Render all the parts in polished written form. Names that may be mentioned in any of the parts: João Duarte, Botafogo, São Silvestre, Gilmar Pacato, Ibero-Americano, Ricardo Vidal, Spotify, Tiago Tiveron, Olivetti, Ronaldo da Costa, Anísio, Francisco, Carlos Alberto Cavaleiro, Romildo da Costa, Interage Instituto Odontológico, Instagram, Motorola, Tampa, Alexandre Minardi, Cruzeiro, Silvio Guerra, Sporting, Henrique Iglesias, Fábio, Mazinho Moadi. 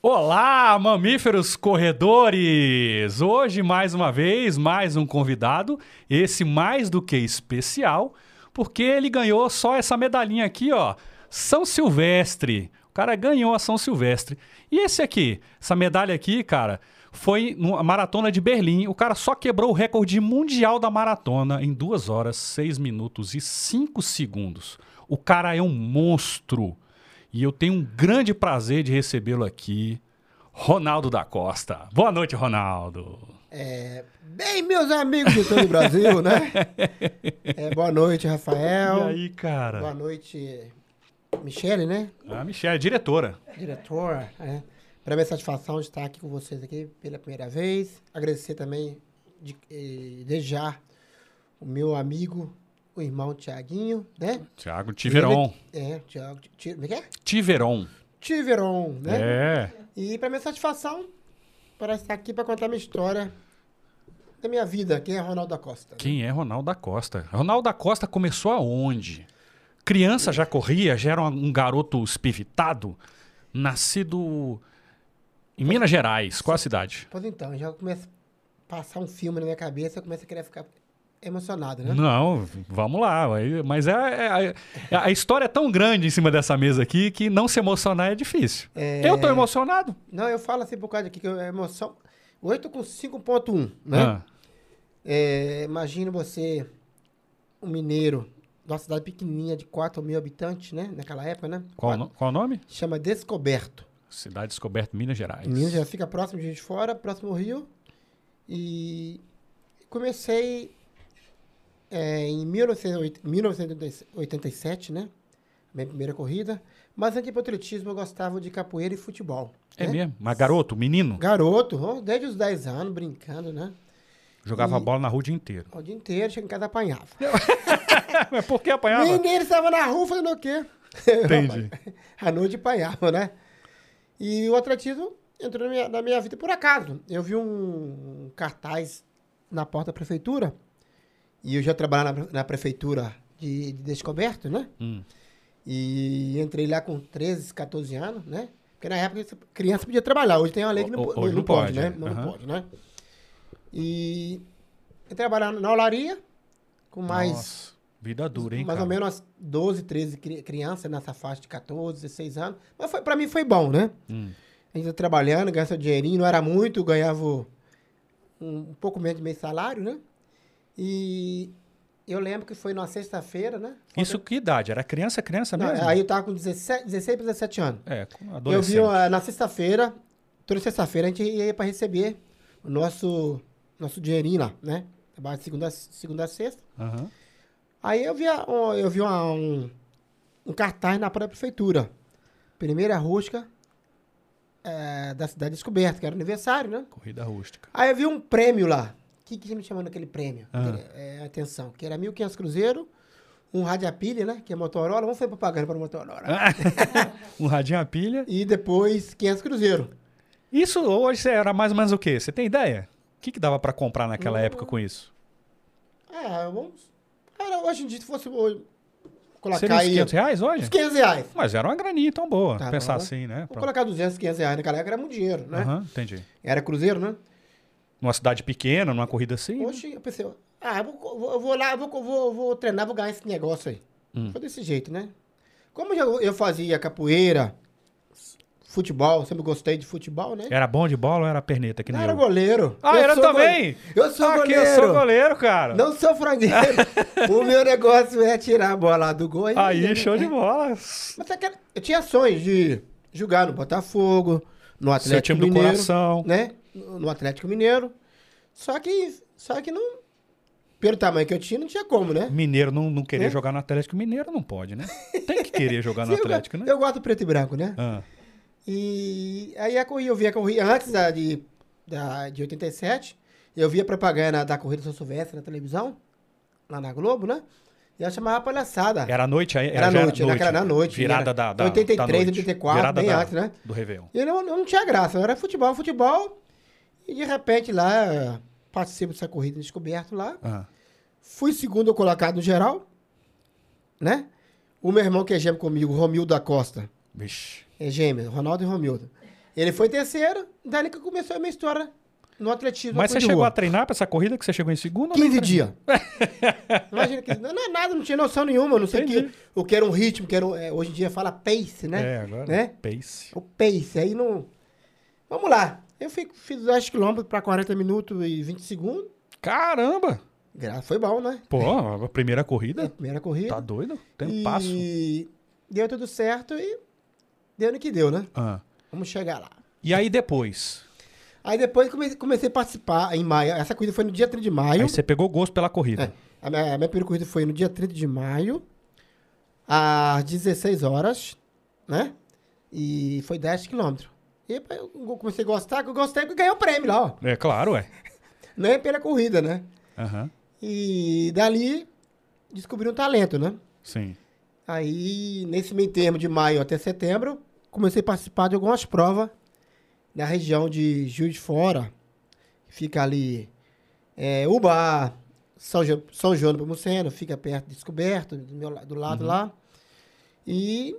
Olá, mamíferos corredores! Hoje, mais uma vez, mais um convidado, esse mais do que especial, porque ele ganhou só essa medalhinha aqui, ó, São Silvestre. O cara ganhou a São Silvestre. E esse aqui, essa medalha aqui, cara, foi numa maratona de Berlim. O cara só quebrou o recorde mundial da maratona em 2 horas, 6 minutos e 5 segundos. O cara é um monstro. E eu tenho um grande prazer de recebê-lo aqui, Ronaldo da Costa. Boa noite, Ronaldo. Bem, meus amigos de todo o Brasil, né? Boa noite, Rafael. E aí, cara? Boa noite, Michele, né? Ah, Michele, diretora. Diretora, é. Para minha satisfação de estar aqui com vocês aqui pela primeira vez. Agradecer também, desde já, o meu amigo... o irmão Tiaguinho, né? Tiago Tiveron. Tiago Tiveron. Tiveron, né? É. E para minha satisfação, para estar aqui para contar minha história da minha vida. Quem é Ronaldo da Costa? Quem é Ronaldo da Costa? Ronaldo da Costa começou aonde? Criança já corria? Já era um garoto espivitado? Nascido em Minas Gerais. Qual a cidade? Pois então, já começa a passar um filme na minha cabeça, eu começo a querer ficar... emocionado, né? Não, vamos lá. Mas a história é tão grande em cima dessa mesa aqui que não se emocionar é difícil. Eu tô emocionado. Não, eu falo assim por causa aqui que a emoção... Hoje eu tô com 5.1, né? Ah. Imagina você, um mineiro, de uma cidade pequenininha de 4 mil habitantes, né? Naquela época, né? Qual o nome? Chama Descoberto. Cidade Descoberto, Minas Gerais. Minas Gerais fica próximo de Juiz de Fora, próximo ao Rio. E comecei... em 1987, né? Minha primeira corrida. Mas antes do atletismo eu gostava de capoeira e futebol. É mesmo? Mas garoto, menino? Garoto, desde os 10 anos, brincando, né? Jogava bola na rua o dia inteiro. O dia inteiro, chega em casa e apanhava. Mas por que apanhava? Mineiro estava na rua fazendo o quê? Entendi. À noite apanhava, né? E o atletismo entrou na minha vida por acaso. Eu vi um cartaz na porta da prefeitura. E eu já trabalhava na prefeitura de Descoberto, né? E entrei lá com 13, 14 anos, né? Porque na época criança podia trabalhar. Hoje tem uma lei que não pode, né? Não pode, né? E eu trabalhava na olaria com mais... Nossa, vida dura, hein, mais cara? Ou menos umas 12, 13 crianças nessa faixa de 14, 16 anos. Mas pra mim foi bom, né? A gente tá trabalhando, ganhava seu dinheirinho. Não era muito, ganhava um pouco menos de meio salário, né? E eu lembro que foi numa sexta-feira, né? Isso que idade? Era criança mesmo? Não, aí eu tava com 16 para 17 anos. Com adolescente. Eu vi na sexta-feira, toda sexta-feira a gente ia para receber o nosso dinheirinho lá, né? De segunda a sexta. Uhum. Aí eu vi um cartaz na própria prefeitura. Primeira rústica da cidade descoberta, que era aniversário, né? Corrida rústica. Aí eu vi um prêmio lá. Que me chamando aquele prêmio? Atenção, que era 1.500 cruzeiro, um rádio a pilha, né? Que é Motorola. Vamos fazer propaganda para o Motorola. Um radinho a pilha. E depois 500 cruzeiro. Isso hoje era mais ou menos o quê? Você tem ideia? O que dava para comprar naquela época com isso? Cara, hoje em dia, se fosse colocar seria aí... R$500 hoje? R$500. Mas era uma graninha tão boa, tá, pensar bom, assim, né? Vou colocar R$200, R$500 naquela época era muito dinheiro, né? Entendi. Era cruzeiro, né? Numa cidade pequena, numa corrida assim? Oxe, eu pensei, eu vou treinar, vou ganhar esse negócio aí. Foi desse jeito, né? Como eu fazia capoeira, futebol, sempre gostei de futebol, né? Era bom de bola ou era perneta? Não, era goleiro. Era também? Eu sou goleiro. Eu sou goleiro, cara. Não sou frangueiro. O meu negócio é tirar a bola do gol. Aí, show de bola. Mas eu tinha sonhos de jogar no Botafogo, no Atlético Mineiro. Seu time do coração. Né? No Atlético Mineiro. Só que não... Pelo tamanho que eu tinha, não tinha como, né? Mineiro não querer jogar no Atlético Mineiro não pode, né? Tem que querer jogar no Atlético, né? Eu gosto do preto e branco, né? E aí eu via a corrida... Antes de 87, eu via propaganda da corrida São Silvestre na televisão, lá na Globo, né? E ela chamava palhaçada. Era à noite? Era à noite. Virada da 83, da noite. 84, virada bem antes, né? Do Réveillon. E não tinha graça. Era futebol... E de repente lá, participo dessa corrida descoberto lá. Fui segundo colocado no geral, né? O meu irmão que é gêmeo comigo, Romildo da Costa. Vixe. É gêmeo, Ronaldo e Romildo. Ele foi terceiro, dali que começou a minha história no atletismo. Mas você chegou a treinar para essa corrida que você chegou em segundo? 15 dias. Imagina, não é nada, não tinha noção nenhuma. Eu não sei o que era um ritmo, que era hoje em dia fala pace, né? É, agora né? Pace. O pace, aí não... Vamos lá. Eu fiz 10 quilômetros para 40 minutos e 20 segundos. Caramba! Foi bom, né? Pô, a primeira corrida? A primeira corrida. Tá doido? Tem um passo. E deu tudo certo e deu no que deu, né? Ah. Vamos chegar lá. E aí depois? Aí depois comecei a participar em maio. Essa corrida foi no dia 30 de maio. Aí você pegou gosto pela corrida. É. A minha primeira corrida foi no dia 30 de maio, às 16 horas, né? E foi 10 quilômetros. E eu comecei a gostar, que eu gostei porque ganhei o prêmio lá, ó. É claro, é. Não é pela corrida, né? Uhum. E dali descobri um talento, né? Sim. Aí, nesse meio termo de maio até setembro, comecei a participar de algumas provas na região de Juiz de Fora. Fica ali Ubá, São João do Pomoceno, fica perto de Descoberto, do lado uhum. lá. E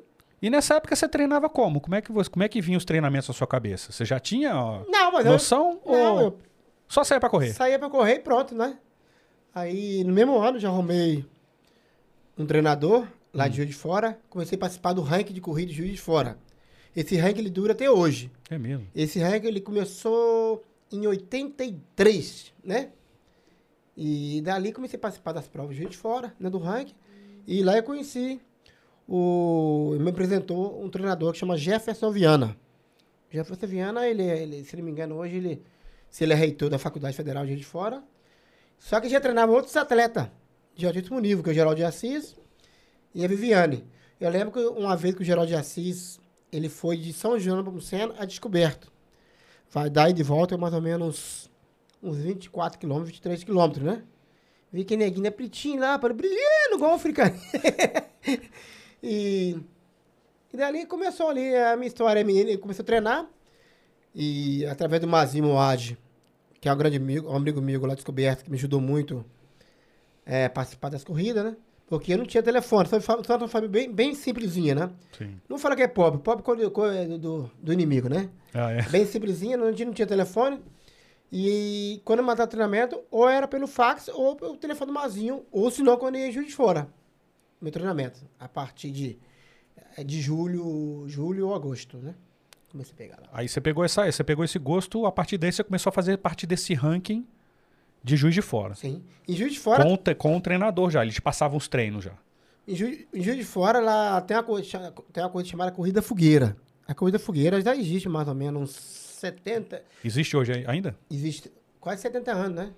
nessa época você treinava como? Como é que vinha os treinamentos na sua cabeça? Você já tinha noção? Só saía pra correr? Saía pra correr e pronto, né? Aí, no mesmo ano, já arrumei um treinador lá de Juiz de Fora. Comecei a participar do ranking de corrida de Juiz de Fora. Esse ranking, ele dura até hoje. É mesmo? Esse ranking, ele começou em 83, né? E dali comecei a participar das provas de Juiz de Fora, né, do ranking. E lá eu conheci ele me apresentou um treinador que chama Jefferson Viana. Jefferson Viana, ele se não me engano, hoje ele é reitor da Faculdade Federal de Rio de Fora. Só que já treinava outros atletas de altíssimo nível, que é o Geraldo de Assis e a Viviane. Eu lembro que uma vez que o Geraldo de Assis, ele foi de São João do Pomoceno a Descoberto. Vai dar e de volta mais ou menos uns 24 quilômetros, 23 quilômetros, né? Vi que neguinho é pretinho lá, brilhando igual um africano. E dali começou ali a minha história. Ele começou a treinar. E através do Mazinho Moadi, que é um grande amigo, meu lá descoberto, que me ajudou muito a participar das corridas, né? Porque eu não tinha telefone. Só uma família bem simplesinha, né? Sim. Não fala que é pobre. Pobre é do inimigo, né? Ah, é. Bem simplesinha, não tinha telefone. E quando eu mandava treinamento, ou era pelo fax, ou pelo telefone do Mazinho, ou se não, quando eu ia Juiz de Fora. Meu treinamento, a partir de julho ou agosto, né? Comecei a pegar lá. Aí você pegou esse gosto, a partir daí você começou a fazer parte desse ranking de Juiz de Fora. Sim. Em Juiz de Fora... Com o treinador já, ele te passava uns treinos já. Em Juiz de Fora, lá tem uma coisa chamada Corrida Fogueira. A Corrida Fogueira já existe mais ou menos uns 70... Existe hoje ainda? Existe. Quase 70 anos, né?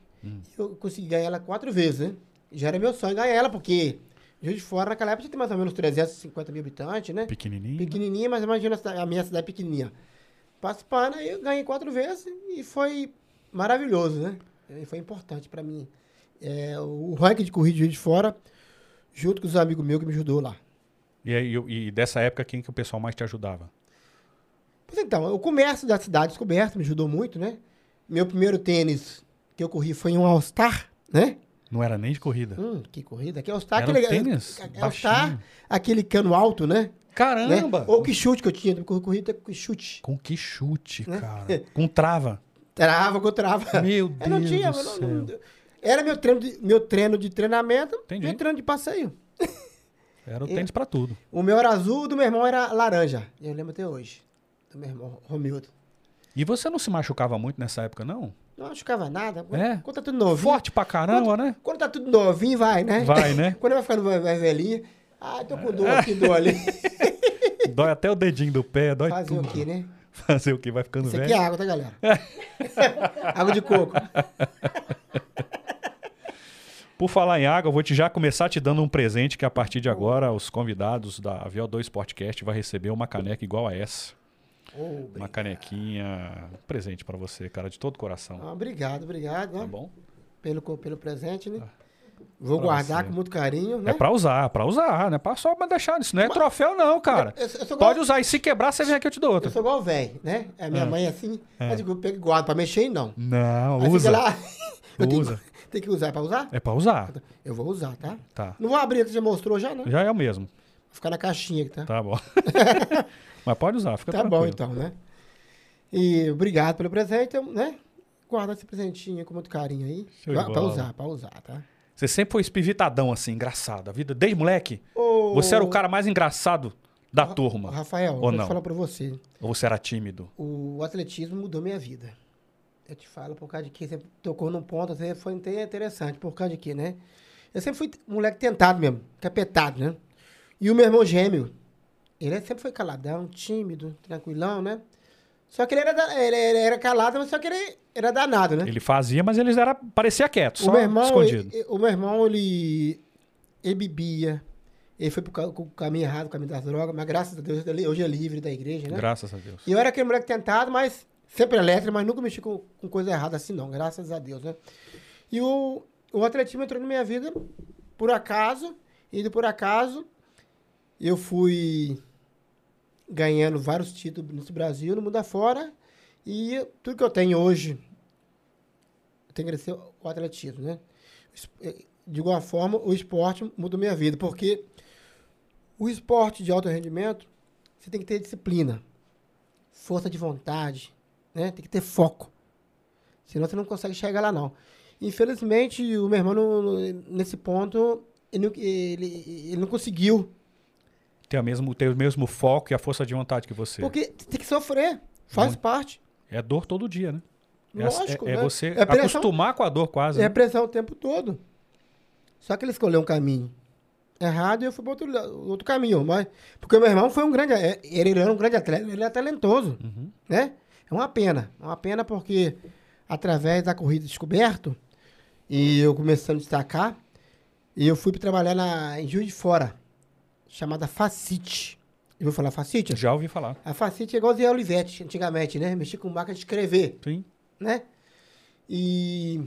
Eu consegui ganhar ela 4 vezes, né? Já era meu sonho ganhar ela, porque... Juiz de Fora, naquela época, tinha mais ou menos 350 mil habitantes, né? Pequenininha. Pequenininha, mas imagina a minha cidade pequenininha. Participando, aí eu ganhei 4 vezes e foi maravilhoso, né? E foi importante pra mim. O ranking de corrida de Juiz de Fora, junto com os amigos meus que me ajudou lá. E dessa época, quem que o pessoal mais te ajudava? Pois então, o comércio da cidade descoberta me ajudou muito, né? Meu primeiro tênis que eu corri foi um All-Star, né? Não era nem de corrida. Que corrida? Que é o Star, aquele cano alto, né? Caramba! Né? Ou que chute que eu tinha. Corrida com chute. Com que chute, né? Cara? Com trava. Com trava. Meu Deus do céu. Era meu treino de treinamento. Entendi. Meu treino de passeio. Era o tênis pra tudo. O meu era azul, o do meu irmão era laranja. Eu lembro até hoje. Do meu irmão, Romildo. E você não se machucava muito nessa época, não? Não machucava nada. Quando tá tudo novinho. Forte pra caramba, né? Quando tá tudo novinho, vai, né? Vai, né? Quando vai ficando mais velhinha. Ah, tô com dor aqui, dor ali. Dói até o dedinho do pé, dói Fazer tudo. Fazer o quê, né? Fazer o quê? Vai ficando velho. Isso aqui é água, tá, galera? Água de coco. Por falar em água, eu vou já começar te dando um presente, que a partir de agora os convidados da VO2 Podcast vão receber uma caneca igual a essa. Uma canequinha, um presente pra você, cara, de todo o coração. Obrigado, né? Tá bom? Pelo presente, né? Vou guardar com muito carinho, né? É pra usar, né? Pra só deixar isso. Não é troféu, não, cara. Pode usar e se quebrar, você vem aqui, eu te dou outro. Eu sou igual o velho, né? A minha mãe assim, mas eu pego e guardo pra mexer, não. Não, usa. Tem que usar, é pra usar? É pra usar. Eu vou usar, tá? Tá. Não vou abrir, você já mostrou já, né? Já é o mesmo. Vou ficar na caixinha aqui, tá? Tá bom. Mas pode usar, fica tranquilo. Tá bom, então, né? E obrigado pelo presente, né? Guarda esse presentinho com muito carinho aí. Pra usar, tá? Você sempre foi espivitadão, assim, engraçado. A vida, desde moleque, você era o cara mais engraçado da turma. Rafael, eu vou falar pra você. Ou você era tímido? O atletismo mudou minha vida. Eu te falo, por causa de que você tocou num ponto, você foi interessante, por causa de que, né? Eu sempre fui moleque tentado mesmo, capetado, né? E o meu irmão gêmeo, ele sempre foi caladão, tímido, tranquilão, né? Só que ele era calado, mas só que ele era danado, né? Ele fazia, mas ele parecia quieto, só escondido. O meu irmão, ele bebia. Ele foi pro caminho errado, o caminho das drogas. Mas graças a Deus, hoje é livre da igreja, né? Graças a Deus. E eu era aquele moleque tentado, mas sempre elétrico, mas nunca mexi com coisa errada assim, não. Graças a Deus, né? E o atletismo entrou na minha vida por acaso. E por acaso, eu fui ganhando vários títulos no Brasil, no mundo afora, e tudo que eu tenho hoje, eu tenho que agradecer o atletismo, né? De igual forma, o esporte mudou minha vida, porque o esporte de alto rendimento, você tem que ter disciplina, força de vontade, né? Tem que ter foco, senão você não consegue chegar lá, não. Infelizmente, o meu irmão, nesse ponto, ele não conseguiu ter o mesmo foco e a força de vontade que você. Porque tem que sofrer. Faz parte. É dor todo dia, né? Lógico, né? É você acostumar com a dor quase. É pressão o tempo todo. Só que ele escolheu um caminho errado e eu fui para outro caminho. Mas, porque meu irmão foi um grande... Ele era um grande atleta. Ele era talentoso. Uhum. Né? É uma pena. Uma pena porque através da corrida Descoberto e eu começando a destacar, e eu fui trabalhar em Juiz de Fora, chamada Facite. Eu vou falar Facite? Já ouvi falar. A Facite é igualzinha a Olivetti, antigamente, né? Mexia com máquina de escrever. Sim. Né? E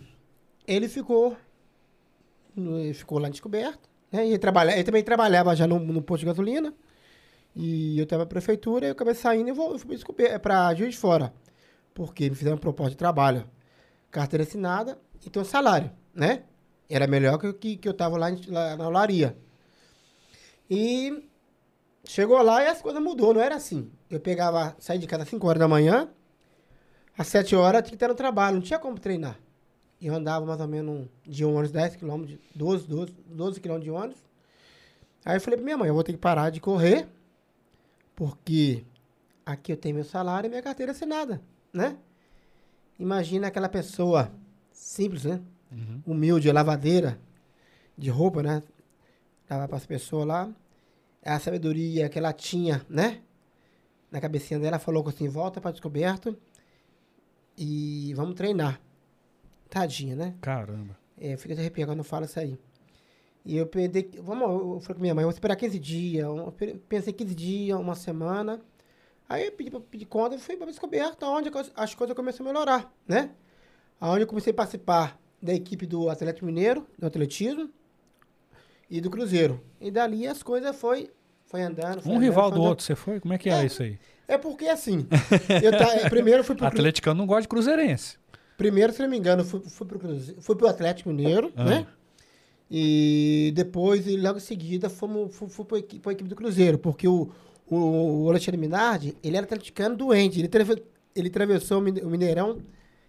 ele ficou lá em Descoberto, né? E ele também trabalhava já no posto de gasolina. E eu estava na prefeitura, e eu acabei saindo e fui para Juiz de Fora. Porque me fizeram uma proposta de trabalho. Carteira assinada e tem um salário, né? Era melhor que eu estava lá na olaria. E chegou lá e as coisas mudou, não era assim. Eu saí de casa às 5 horas da manhã, às 7 horas tinha que estar no trabalho, não tinha como treinar. Eu andava mais ou menos de ônibus, 10 quilômetros, 12 quilômetros de ônibus. Aí eu falei pra minha mãe, eu vou ter que parar de correr, porque aqui eu tenho meu salário e minha carteira assinada, né? Imagina aquela pessoa simples, né? Uhum. Humilde, lavadeira de roupa, né? Tava para as pessoas lá, a sabedoria que ela tinha, né? Na cabecinha dela, falou assim, volta para Descoberto e vamos treinar. Tadinha, né? Caramba. É, fica de arrepiar quando eu falo isso aí. E eu perdi, eu falei com minha mãe, eu vou esperar 15 dias, pensei 15 dias, uma semana. Aí eu pedi conta e fui para Descoberto, onde as coisas começaram a melhorar, né? Onde eu comecei a participar da equipe do Atlético Mineiro, do atletismo, e do Cruzeiro. E dali as coisas foi andando. Um rival do outro, você foi? Como é que é isso aí? É porque assim. Primeiro eu fui pro atleticano não gosta de cruzeirense. Primeiro, se não me engano, fui pro Atlético Mineiro, né? E depois, logo em seguida, fui pra equipe do Cruzeiro. Porque o Alexandre Minardi, ele era atleticano doente. Ele atravessou o Mineirão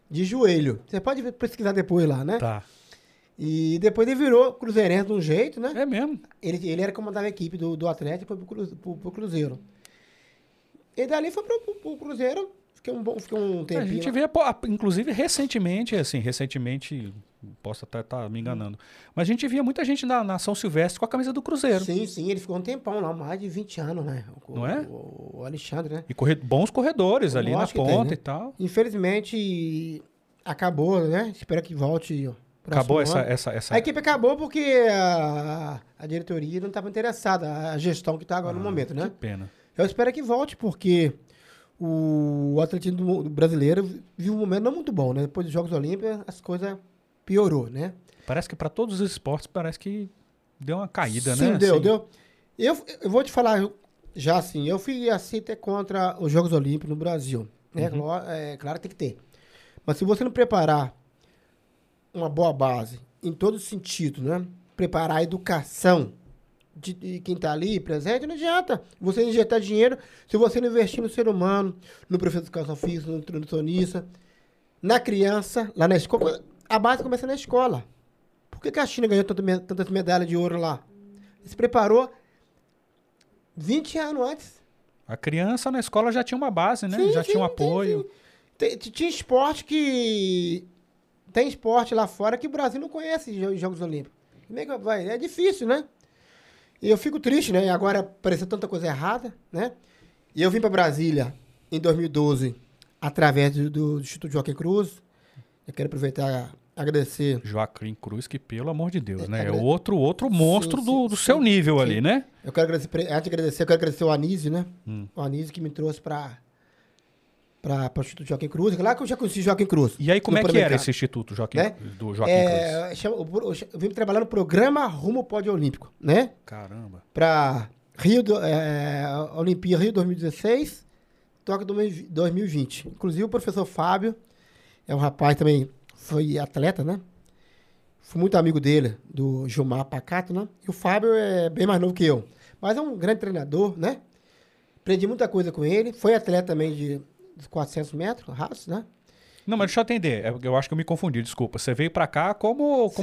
de joelho. Você pode pesquisar depois lá, né? Tá. E depois ele virou cruzeirense de um jeito, né? É mesmo. Ele era comandante da equipe do Atlético e foi pro Cruzeiro. E dali foi pro Cruzeiro, fiquei um tempinho. A gente vê, inclusive, recentemente, posso até estar me enganando, mas a gente via muita gente na São Silvestre com a camisa do Cruzeiro. Sim, sim, ele ficou um tempão lá, mais de 20 anos, né? Não é? O Alexandre, né? E bons corredores ali na ponta e tal. Infelizmente, acabou, né? Espero que volte... Acabou essa... A equipe acabou porque a diretoria não estava interessada, a gestão que está agora no momento, né? Que pena. Eu espero que volte, porque o atletismo brasileiro vive um momento não muito bom, né? Depois dos Jogos Olímpicos, as coisas piorou, né? Parece que para todos os esportes, parece que deu uma caída, né? Sim, deu. Eu vou te falar já assim, eu fui assim até contra os Jogos Olímpicos no Brasil, né? Uhum. Claro, tem que ter. Mas se você não preparar uma boa base, em todo sentido, né? Preparar a educação de quem está ali presente, não adianta você injetar dinheiro se você não investir no ser humano, no professor de educação física, no nutricionista, na criança, lá na escola. A base começa na escola. Por que a China ganhou tantas medalhas de ouro lá? Se preparou 20 anos antes. A criança na escola já tinha uma base, né? Sim, já tinha um apoio. Tinha esporte que... Tem esporte lá fora que o Brasil não conhece os Jogos Olímpicos. É difícil, né? E eu fico triste, né? Agora apareceu tanta coisa errada, né? E eu vim para Brasília em 2012 através do Instituto Joaquim Cruz. Eu quero aproveitar e agradecer. Joaquim Cruz, que pelo amor de Deus, né? É outro monstro do seu nível ali, né? Eu quero agradecer, antes de agradecer, eu quero agradecer o Anísio, né? O Anísio que me trouxe para o Instituto Joaquim Cruz. Claro que eu já conheci Joaquim Cruz. E aí, como é que era esse Instituto Joaquim, né? Do Joaquim Cruz? Eu vim trabalhar no programa Rumo ao Pódio Olímpico, né? Caramba. Para Olimpíada Rio 2016, Tóquio 2020. Inclusive, o professor Fábio é um rapaz também, foi atleta, né? Fui muito amigo dele, do Gilmar Pacato, né? E o Fábio é bem mais novo que eu. Mas é um grande treinador, né? Aprendi muita coisa com ele. Foi atleta também de 400 metros, raso, né? Não, mas deixa eu atender. Eu acho que eu me confundi, desculpa. Você veio pra cá como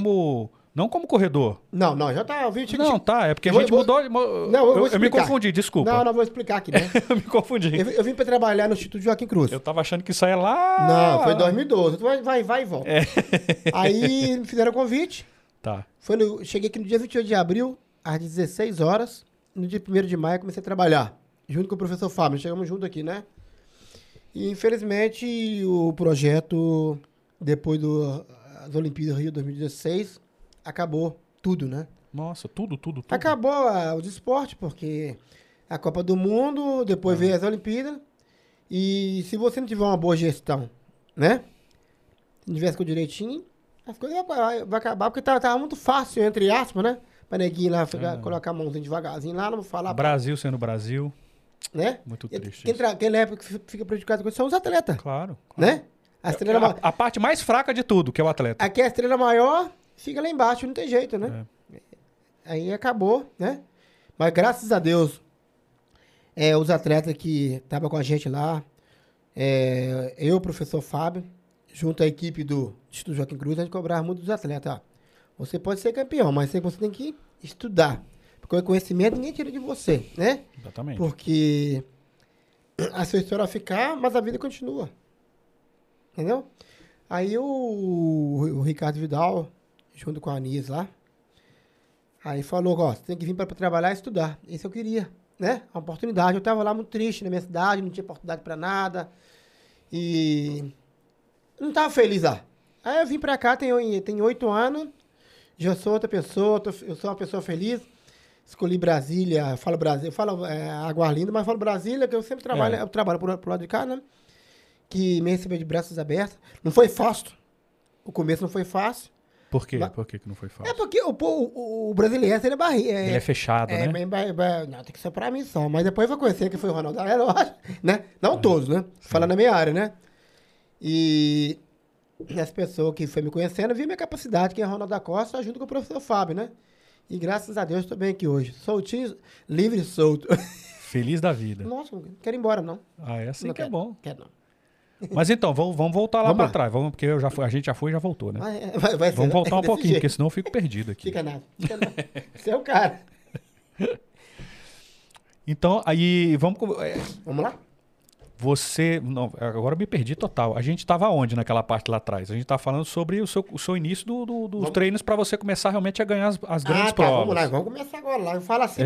não como corredor. Não, já tá... Não, tá, é porque a gente mudou... Eu me confundi, desculpa. Não, vou explicar aqui, né? Eu me confundi. Eu vim pra trabalhar no Instituto Joaquim Cruz. Eu tava achando que isso aí é lá... Não, foi em 2012. Vai e volta. É. Aí me fizeram o convite. Tá. Cheguei aqui no dia 28 de abril, às 16 horas. No dia 1º de maio, comecei a trabalhar. Junto com o professor Fábio. Chegamos junto aqui, né? E, infelizmente, o projeto, depois das Olimpíadas Rio 2016, acabou tudo, né? Nossa, tudo. Acabou os esportes, porque a Copa do Mundo, depois veio as Olimpíadas, e se você não tiver uma boa gestão, né? Se não tivesse com direitinho, as coisas vai acabar, porque tava muito fácil, entre aspas, né? Pra neguinho lá, colocar a mãozinha devagarzinho lá, não vou falar... Brasil sendo Brasil... Né? Muito triste. Quem leva que fica prejudicado são os atletas. Claro. Né? A parte mais fraca de tudo, que é o atleta. Aqui a estrela maior fica lá embaixo, não tem jeito, né? É. Aí acabou, né? Mas graças a Deus, os atletas que estavam com a gente lá, eu, o professor Fábio, junto à equipe do Instituto Joaquim Cruz, a gente cobrava muito dos atletas. Ó, você pode ser campeão, mas você tem que estudar. Porque o conhecimento ninguém tira de você, né? Exatamente. Porque a sua história vai ficar, mas a vida continua. Entendeu? Aí o Ricardo Vidal, junto com a Anis lá, aí falou, ó, você tem que vir para trabalhar e estudar. Isso eu queria, né? Uma oportunidade. Eu estava lá muito triste na minha cidade, não tinha oportunidade para nada. E não estava feliz lá. Aí eu vim para cá, tem 8 anos, já sou outra pessoa, eu sou uma pessoa feliz. Escolhi Brasília, eu falo Água Linda, mas falo Brasília, que eu sempre trabalho, eu trabalho pro lado de cá, né? Que me recebeu de braços abertos. Não foi fácil. O começo não foi fácil. Por quê? Por que não foi fácil? É porque o brasileiro, ele é barriga. Ele é fechado, né? Não, tem que ser pra mim só. Mas depois vai conhecer que foi o Ronaldo da Costa, né? Não todos, né? Falando na minha área, né? E as pessoas que foi me conhecendo, viu minha capacidade, que é o Ronaldo da Costa, junto com o professor Fábio, né? E graças a Deus estou bem aqui hoje. Soltinho, livre e solto. Feliz da vida. Nossa, não quero ir embora, não. Ah, é assim não que é bom. Quero não. Mas então, vamos voltar lá para trás. Porque a gente já foi e já voltou, né? Vamos voltar um pouquinho, jeito. Porque senão eu fico perdido aqui. Fica nada. Você é o cara. Então, aí vamos lá? Você... Não, agora eu me perdi total. A gente estava onde naquela parte lá atrás? A gente estava falando sobre o seu início dos treinos para você começar realmente a ganhar as grandes provas. Vamos começar agora lá. Eu falo assim,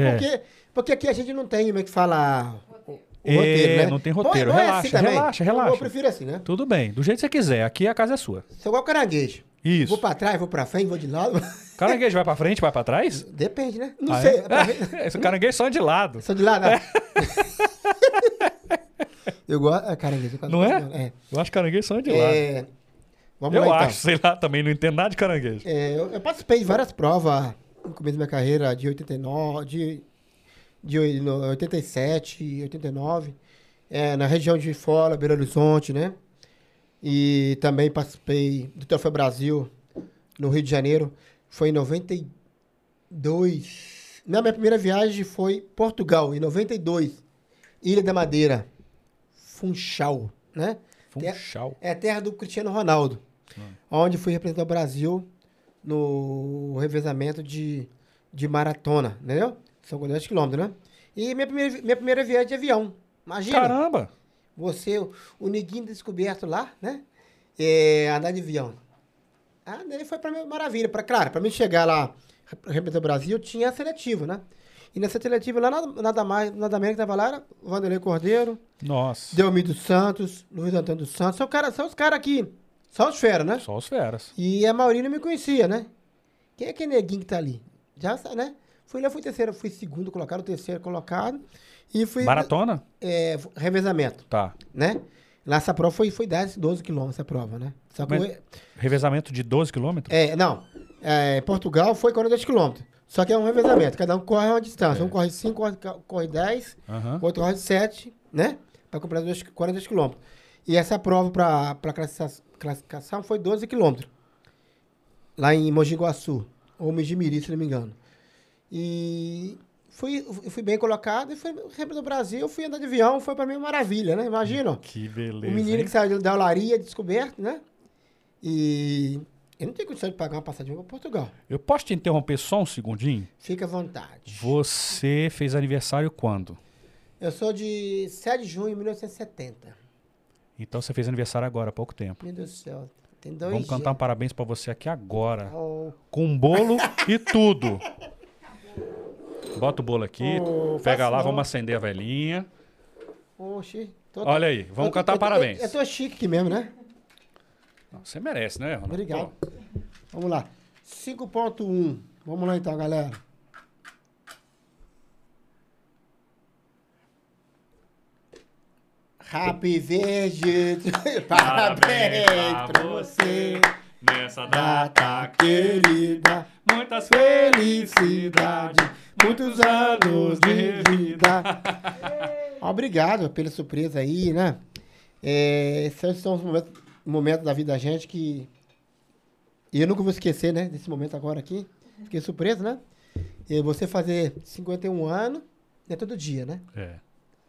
porque aqui a gente não tem como é que fala o roteiro, né? Não tem roteiro. Não relaxa, é assim relaxa. Eu prefiro assim, né? Tudo bem, do jeito que você quiser. Aqui a casa é sua. Sou igual caranguejo. Isso. Vou para trás, vou para frente, vou de lado. Caranguejo vai para frente, vai para trás? Depende, né? Não sei. Caranguejo só de lado. Só de lado, né? Eu gosto de caranguejo. Não é? Eu acho que caranguejo são de lado. Vamos lá, então. Sei lá, também não entendo nada de caranguejo. Eu participei de várias provas no começo da minha carreira, de 89, de 87, 89, na região de Juiz de Fora, Belo Horizonte, né? E também participei do Troféu Brasil, no Rio de Janeiro. Foi em 92, Na minha primeira viagem foi Portugal, em 92. Ilha da Madeira. Funchal, né? Funchal. É a terra do Cristiano Ronaldo. Onde fui representar o Brasil no revezamento de maratona, entendeu? São 10 quilômetros, né? E minha primeira viagem de avião. Imagina. Caramba! Você, o neguinho descoberto lá, né? É, andar de avião. Ah, daí foi pra mim maravilha. Claro, pra mim chegar lá, representar o Brasil, tinha a seletiva, né? E nessa seletiva lá, nada mais, nada menos que tava lá, era o Wanderlei Cordeiro. Nossa. Geraldo dos Santos, Luiz Antônio dos Santos. São os caras aqui. Só os feras, né? Só os feras. E a Maurinho não me conhecia, né? Quem é aquele neguinho que tá ali? Já sabe, né? Fui lá, fui segundo colocado, terceiro colocado. E fui... Maratona? É, revezamento. Tá. Né? Lá essa prova foi 10, 12 quilômetros, essa prova, né? Só que revezamento de 12 quilômetros? É, não. É, Portugal foi 42 quilômetros. Só que é um revezamento. Cada um corre uma distância. É. Um corre 5, corre 10, outro corre 7, né? Pra completar 42 quilômetros. E essa prova pra classificação foi 12 quilômetros. Lá em Mogi Guaçu. Ou Migimiri, se não me engano. E fui bem colocado e fui do Brasil, fui andar de avião, foi pra mim uma maravilha, né? Imagina. Que beleza. O menino, hein? Que saiu da olaria, Descoberto, né? E eu não tenho condição de pagar uma passadinha pra Portugal. Eu posso te interromper só um segundinho? Fica à vontade. Você fez aniversário quando? Eu sou de 7 de junho de 1970. Então você fez aniversário agora, há pouco tempo. Meu Deus do céu. Tem dois Vamos dias. Cantar um parabéns pra você aqui agora. Oh. Com bolo e tudo. Bota o bolo aqui, pega lá, não. Vamos acender a velhinha. Oxi. Olha aí, vamos cantar parabéns. Eu tô chique aqui mesmo, né? Não, você merece, né, Ronaldo? Obrigado. Pô. Vamos lá. 5.1. Vamos lá então, galera. Happy Verde. Parabéns pra você. Nessa data querida, muitas felicidades, muitos anos de vida. Obrigado pela surpresa aí, né? É, esses são os momentos da vida da gente que... E eu nunca vou esquecer, né? Desse momento agora aqui. Fiquei surpreso, né? E você fazer 51 anos, é todo dia, né?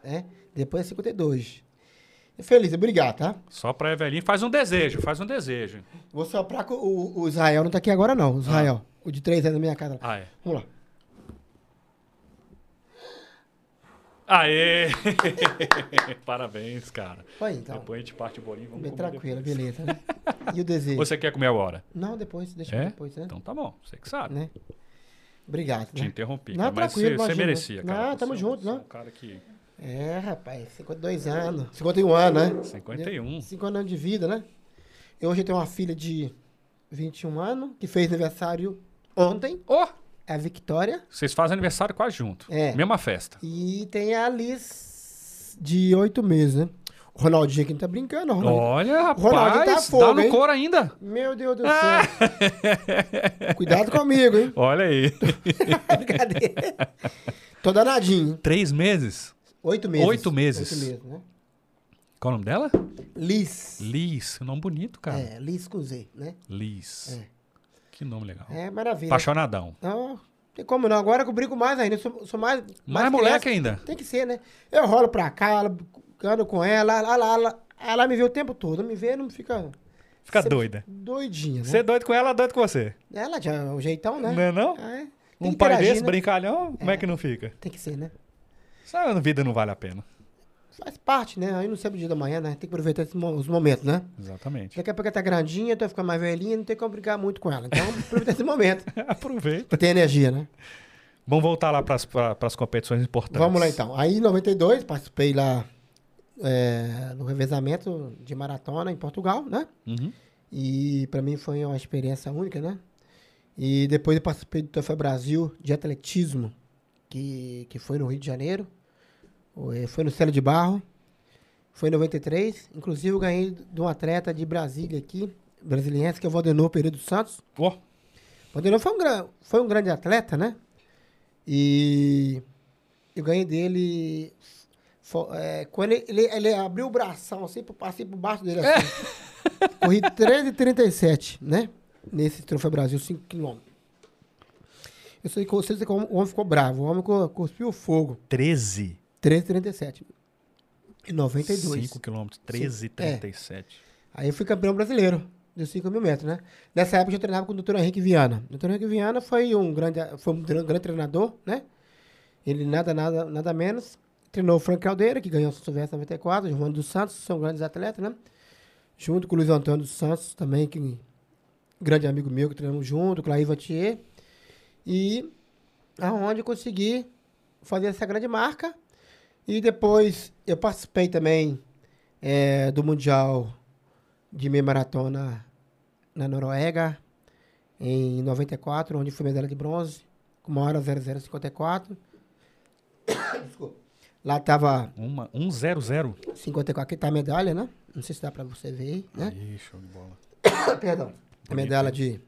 É. Depois é 52. Feliz, obrigado, tá? Só pra velhinho, faz um desejo. Vou soprar com o Israel, não tá aqui agora não, Israel. O de 3 anos na minha casa. Ah, é. Vamos lá. Aê! Parabéns, cara. Foi, então. Depois a gente parte o bolinho, vamos comer tranquilo, depois. Beleza, né? E o desejo? Você quer comer agora? Não, depois, deixa depois, né? Então tá bom, você que sabe. Né? Obrigado. Te interrompi, não, mas você merecia, cara. Não, tamo junto, né? Cara que... É, rapaz, 52 anos. 51 anos, né? 51. 5 anos de vida, né? Eu hoje tenho uma filha de 21 anos, que fez aniversário ontem. Oh! A Victoria. Vocês fazem aniversário quase junto. É. Mesma festa. E tem a Alice de 8 meses, né? O Ronaldinho aqui não tá brincando, Ronaldinho. Olha, rapaz, o Ronaldinho tá fogo, dá no hein? Couro ainda. Meu Deus do céu. Cuidado comigo, hein? Olha aí. Brincadeira. Tô danadinho. 3 meses? 8 meses. 8 meses. 8 meses, né? Qual é o nome dela? Liz. Liz. Nome bonito, cara. É, Liz com Z, né? Liz. É. Que nome legal. É, maravilha. Apaixonadão. Não tem como não. Agora eu brigo mais ainda. Eu sou mais... Mais moleque criança. Ainda. Tem que ser, né? Eu rolo pra cá, ando com ela. Ela me vê o tempo todo. Me vê, não fica... Fica doida. Doidinha, né? Você é doido com ela, doido com você. Ela já é o jeitão, né? Não é não? É. Um pai desse, né? Brincalhão, como é que não fica? Tem que ser, né? Só a vida não vale a pena. Faz parte, né? Aí não sabe o dia da manhã, né? Tem que aproveitar os momentos, né? Exatamente. Daqui a pouco ela tá grandinha, tá ficando mais velhinha, não tem como brigar muito com ela. Então, aproveita esse momento. Aproveita. Pra ter energia, né? Vamos voltar lá pras competições importantes. Vamos lá, então. Aí, em 92, participei lá no revezamento de maratona em Portugal, né? Uhum. E pra mim foi uma experiência única, né? E depois eu participei do Troféu Brasil de atletismo, que foi no Rio de Janeiro. Foi no Célio de Barro. Foi em 93. Inclusive, eu ganhei de um atleta de Brasília aqui, brasiliense, que é o Valdemar Pereira dos Santos. Oh. Valdemar foi um grande atleta, né? E eu ganhei dele... quando ele abriu o bração, assim, passei por baixo dele, assim. É. Corri 13,37, né? Nesse Troféu Brasil, 5 km. Eu sei que vocês, o homem ficou bravo. O homem cuspiu fogo. 13? 13,37. E 92. 5 quilômetros, 13,37. É. Aí eu fui campeão brasileiro de 5 mil metros, né? Nessa época eu treinava com o Dr. Henrique Viana. O Dr. Henrique Viana foi um grande treinador, né? Ele nada menos. Treinou o Frank Caldeira, que ganhou o São Silvestre em 94. Giovanni dos Santos, são grandes atletas, né? Junto com o Luiz Antônio dos Santos, também, que grande amigo meu, que treinamos junto, com o Clair Vantier. E aonde eu consegui fazer essa grande marca. E depois eu participei também do Mundial de Meia Maratona na Noruega, em 94, onde fui medalha de bronze, com 1:00:54. Desculpa. Lá tava... 1:00:54. Aqui tá a medalha, né? Não sei se dá pra você ver aí, né? Ih, show de bola. Perdão. A medalha de...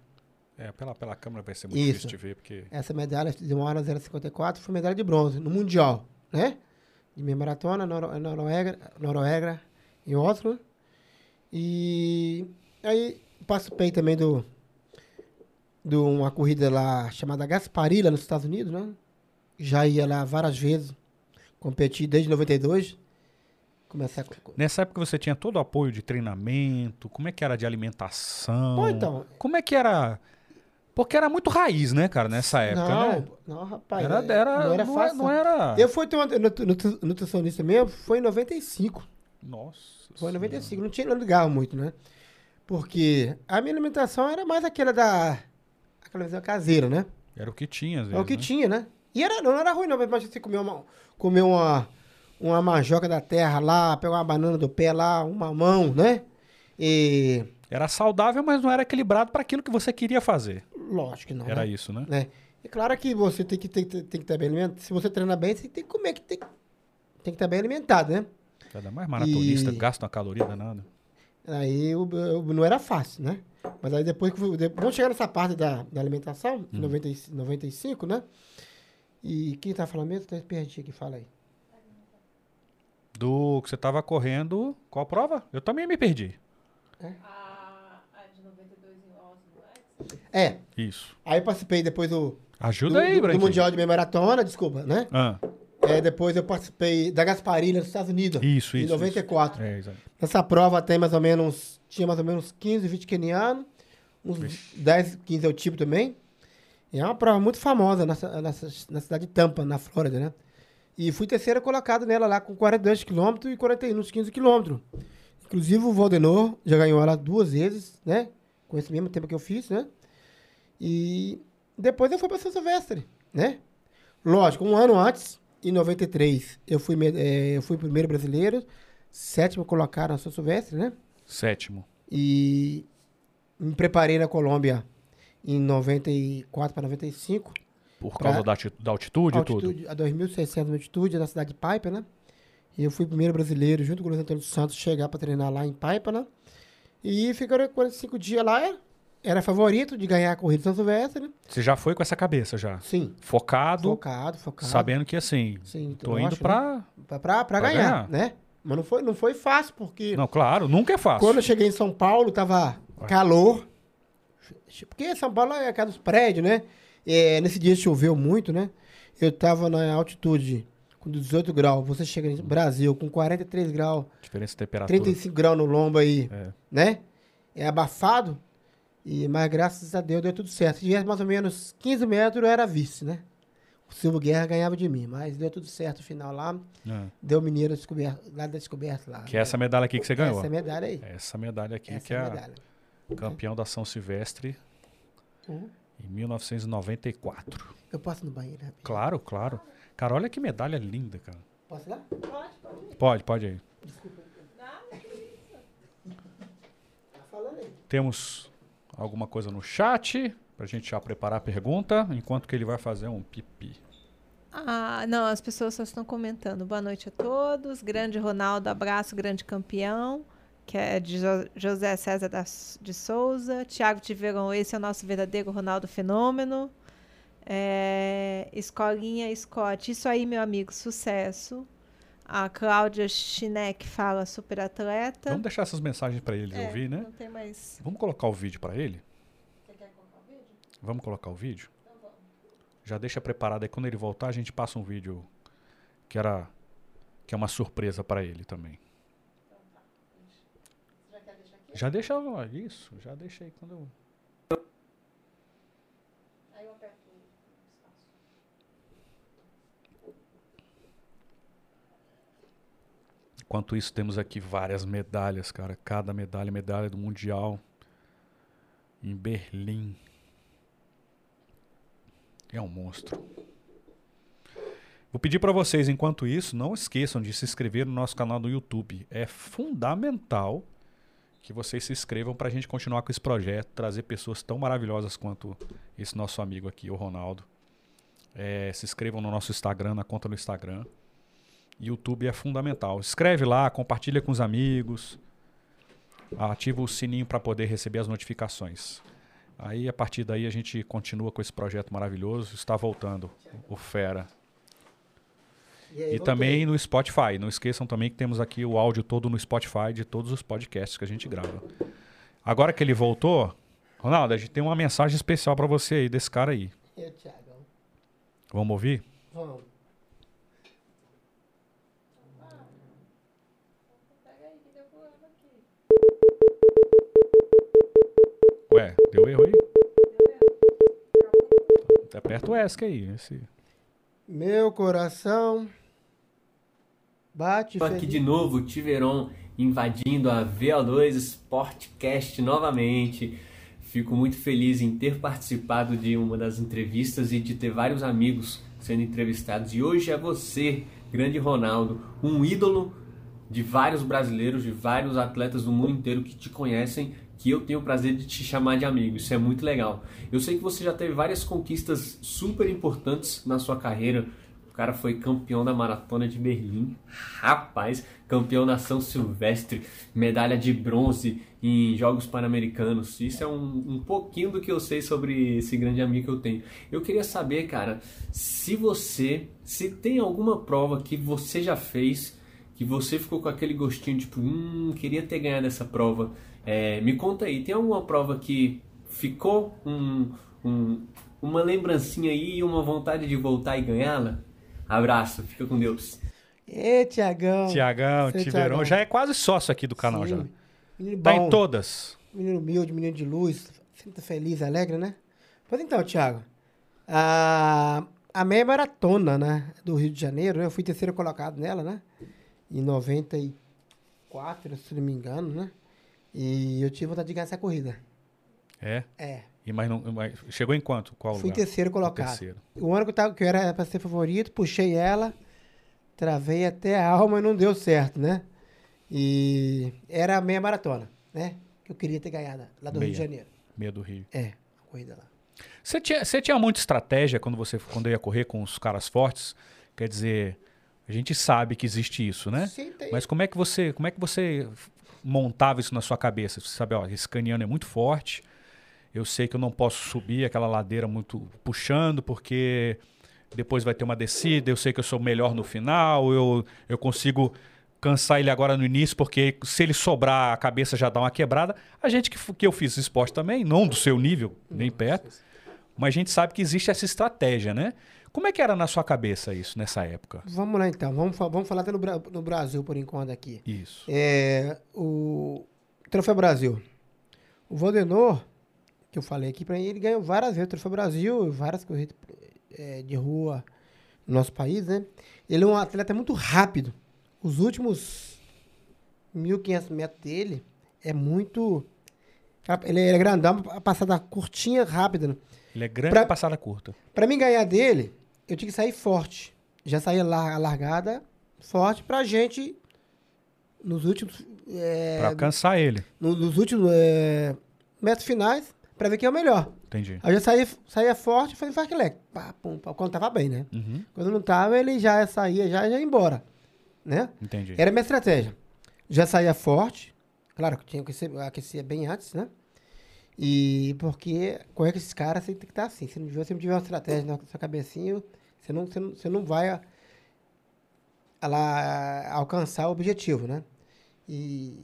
É, pela câmera vai ser muito difícil de ver, porque... Essa medalha de 1:00:54 foi medalha de bronze, no Mundial, né? De meia maratona, Noruega em Oslo. E aí participei também de uma corrida lá chamada Gasparilla, nos Estados Unidos, né? Já ia lá várias vezes. Competi desde 92. Nessa época você tinha todo o apoio de treinamento? Como é que era de alimentação? Pô, então... Como é que era... Porque era muito raiz, né, cara, nessa época, não, né? Não, rapaz. Não era fácil. Não era... Eu fui ter uma nutricionista mesmo, foi em 95. Nossa. Foi em 95. Não ligava muito, né? Porque a minha alimentação era mais aquela caseira, né? Era o que tinha, às vezes. É o que tinha, né? E não era ruim, não. Mas você comer uma mandioca da terra lá, pegar uma banana do pé lá, um mamão, né? E... Era saudável, mas não era equilibrado para aquilo que você queria fazer. Lógico que não. Era, né? Isso, né? É. E claro que você tem que estar bem alimentado. Se você treinar bem, você tem que comer, tem que estar bem alimentado, né? Cada mais maratonista gasta uma caloria danada. Aí não era fácil, né? Mas aí depois que... Vamos chegar nessa parte da alimentação, em 95, né? E quem tá falando mesmo? Eu perdi aqui, fala aí. Que você tava correndo, qual prova? Eu também me perdi. É? A de 92 em Oslo, né? É. Isso. Aí eu participei depois do... Ajuda aí, Branquinho. Do Mundial de Meia Maratona, desculpa, né? Ah. É, depois eu participei da Gasparilla, nos Estados Unidos. Em 94. Isso. É, exato. Nessa prova tem mais ou menos... Tinha mais ou menos 15, 20 quenianos. Uns 10, 15 é o tipo também. É uma prova muito famosa na cidade de Tampa, na Flórida, né? E fui terceiro colocado nela lá com 42 quilômetros e 41, 15 quilômetros. Inclusive o Valdemar já ganhou ela 2 vezes, né? Com esse mesmo tempo que eu fiz, né? E depois eu fui para São Silvestre, né? Lógico, um ano antes, em 93, eu fui primeiro brasileiro, 7º colocado na São Silvestre, né? 7º. E me preparei na Colômbia em 94 para 95. Por causa da altitude e tudo? A 2.600 de altitude, na cidade de Paipa, né? E eu fui o primeiro brasileiro, junto com o Luiz Antônio dos Santos, chegar para treinar lá em Paipa, né? E ficaram 45 dias lá, era favorito de ganhar a corrida de São Silvestre, né? Você já foi com essa cabeça, já? Sim. Focado. Sabendo que, assim, sim, tô indo para ganhar, né? Mas não foi fácil, porque... Não, claro, nunca é fácil. Quando eu cheguei em São Paulo, tava calor... Porque São Paulo é a casa dos prédios, né? É, nesse dia choveu muito, né? Eu tava na altitude com 18 graus. Você chega no Brasil com 43 graus. Diferença de temperatura. 35 graus no lombo aí, né? É abafado. Mas graças a Deus deu tudo certo. Se tivesse mais ou menos 15 metros, eu era vice, né? O Silvio Guerra ganhava de mim. Mas deu tudo certo no final lá. Deu Mineiro Descoberto lá. Que é essa medalha aqui que você ganhou. Essa medalha aí. Essa medalha aqui essa que é medalha. Campeão da São Silvestre em 1994. Eu posso ir no banheiro, rapidinho? Claro, claro. Cara, olha que medalha linda, cara. Posso ir lá? Pode. Pode aí. Desculpa. Não, que isso. Tá falando aí. Temos alguma coisa no chat pra gente já preparar a pergunta, enquanto que ele vai fazer um pipi. Ah, não, as pessoas só estão comentando. Boa noite a todos. Grande Ronaldo, abraço, grande campeão. Que é de José César de Souza. Tiago Tiveron, esse é o nosso verdadeiro Ronaldo Fenômeno. Escolinha Scott, isso aí, meu amigo, sucesso. A Cláudia Chinek fala super atleta. Vamos deixar essas mensagens para ele ouvir, né? Não tem mais. Vamos colocar o vídeo para ele? Você quer colocar o vídeo? Vamos colocar o vídeo? Então, Já deixa preparado aí. Quando ele voltar, a gente passa um vídeo que é uma surpresa para ele também. Então tá. Você já quer deixar aqui? Já deixa isso. Já deixa aí quando eu... Aí eu aperto o espaço. Enquanto isso, temos aqui várias medalhas, cara. Cada medalha, medalha do Mundial em Berlim. É um monstro. Vou pedir para vocês, enquanto isso, não esqueçam de se inscrever no nosso canal do YouTube. É fundamental que vocês se inscrevam para a gente continuar com esse projeto, trazer pessoas tão maravilhosas quanto esse nosso amigo aqui, o Ronaldo. Se inscrevam no nosso Instagram, na conta no Instagram. YouTube é fundamental. Escreve lá, compartilha com os amigos. Ativa o sininho para poder receber as notificações. Aí, a partir daí, a gente continua com esse projeto maravilhoso. Está voltando o Fera. E também no Spotify. Não esqueçam também que temos aqui o áudio todo no Spotify de todos os podcasts que a gente grava. Agora que ele voltou, Ronaldo, a gente tem uma mensagem especial para você aí, desse cara aí. Eu, Tiago. Vamos ouvir? Vamos. Ué, deu erro aí? Aperta o ESC aí. Meu coração bate feliz. Aqui de novo, Tiveron invadindo a VO2 Sportcast novamente. Fico muito feliz em ter participado de uma das entrevistas e de ter vários amigos sendo entrevistados. E hoje é você, grande Ronaldo, um ídolo de vários brasileiros, de vários atletas do mundo inteiro que te conhecem, que eu tenho o prazer de te chamar de amigo. Isso é muito legal. Eu sei que você já teve várias conquistas super importantes na sua carreira. O cara foi campeão da Maratona de Berlim, rapaz, campeão da São Silvestre, medalha de bronze em Jogos Pan-Americanos. Isso é um pouquinho do que eu sei sobre esse grande amigo que eu tenho. Eu queria saber, cara, se tem alguma prova que você já fez, que você ficou com aquele gostinho, tipo, queria ter ganhado essa prova. Me conta aí, tem alguma prova que ficou uma lembrancinha aí e uma vontade de voltar e ganhá-la? Abraço, fica com Deus. Tiagão. Tiagão, Tiveron, já é quase sócio aqui do canal. Sim, já. Menino tá bom, em todas. Menino humilde, menino de luz, sempre feliz, alegre, né? Pois então, Tiago, a meia maratona, né, do Rio de Janeiro, né, eu fui terceiro colocado nela, né? Em 94, se não me engano, né? E eu tive vontade de ganhar essa corrida. É? É. Mas chegou em quanto? Qual lugar? Fui terceiro colocado. Terceiro. O ano que eu era para ser favorito, puxei ela, travei até a alma e não deu certo, né? E era a meia maratona, né? Que eu queria ter ganhado lá do Rio de Janeiro. Meia do Rio. É, a corrida lá. Você tinha muita estratégia quando ia correr com os caras fortes? Quer dizer... A gente sabe que existe isso, né? Sim, tem. Mas como é que você montava isso na sua cabeça? Você sabe, ó, esse caniano é muito forte, eu sei que eu não posso subir aquela ladeira muito puxando, porque depois vai ter uma descida, eu sei que eu sou melhor no final, eu consigo cansar ele agora no início, porque se ele sobrar, a cabeça já dá uma quebrada. A gente que eu fiz esporte também, não do seu nível, nem perto, mas a gente sabe que existe essa estratégia, né? Como é que era na sua cabeça isso, nessa época? Vamos lá, então. Vamos falar até no Brasil, por enquanto, aqui. Isso. O Troféu Brasil. O Vandenor, que eu falei aqui para ele, ganhou várias vezes o Troféu Brasil, várias corridas de rua no nosso país, né? Ele é um atleta muito rápido. Os últimos 1.500 metros dele é muito... Ele é grandão, a passada curtinha, rápida, né? Ele é grande pra passada curta. Para mim ganhar dele, eu tinha que sair forte. Já saía a largada forte pra gente nos últimos... pra alcançar ele. Nos últimos metros finais, pra ver quem é o melhor. Entendi. Aí eu já saía forte e fazia fartlek. Quando tava bem, né? Uhum. Quando não tava, ele já saía já ia embora. Né? Entendi. Era a minha estratégia. Já saía forte. Claro que tinha que aquecer bem antes, né? E porque correr com esses caras, você tem que estar assim. Se não tiver uma estratégia na sua cabecinha, você não vai alcançar o objetivo, né? E,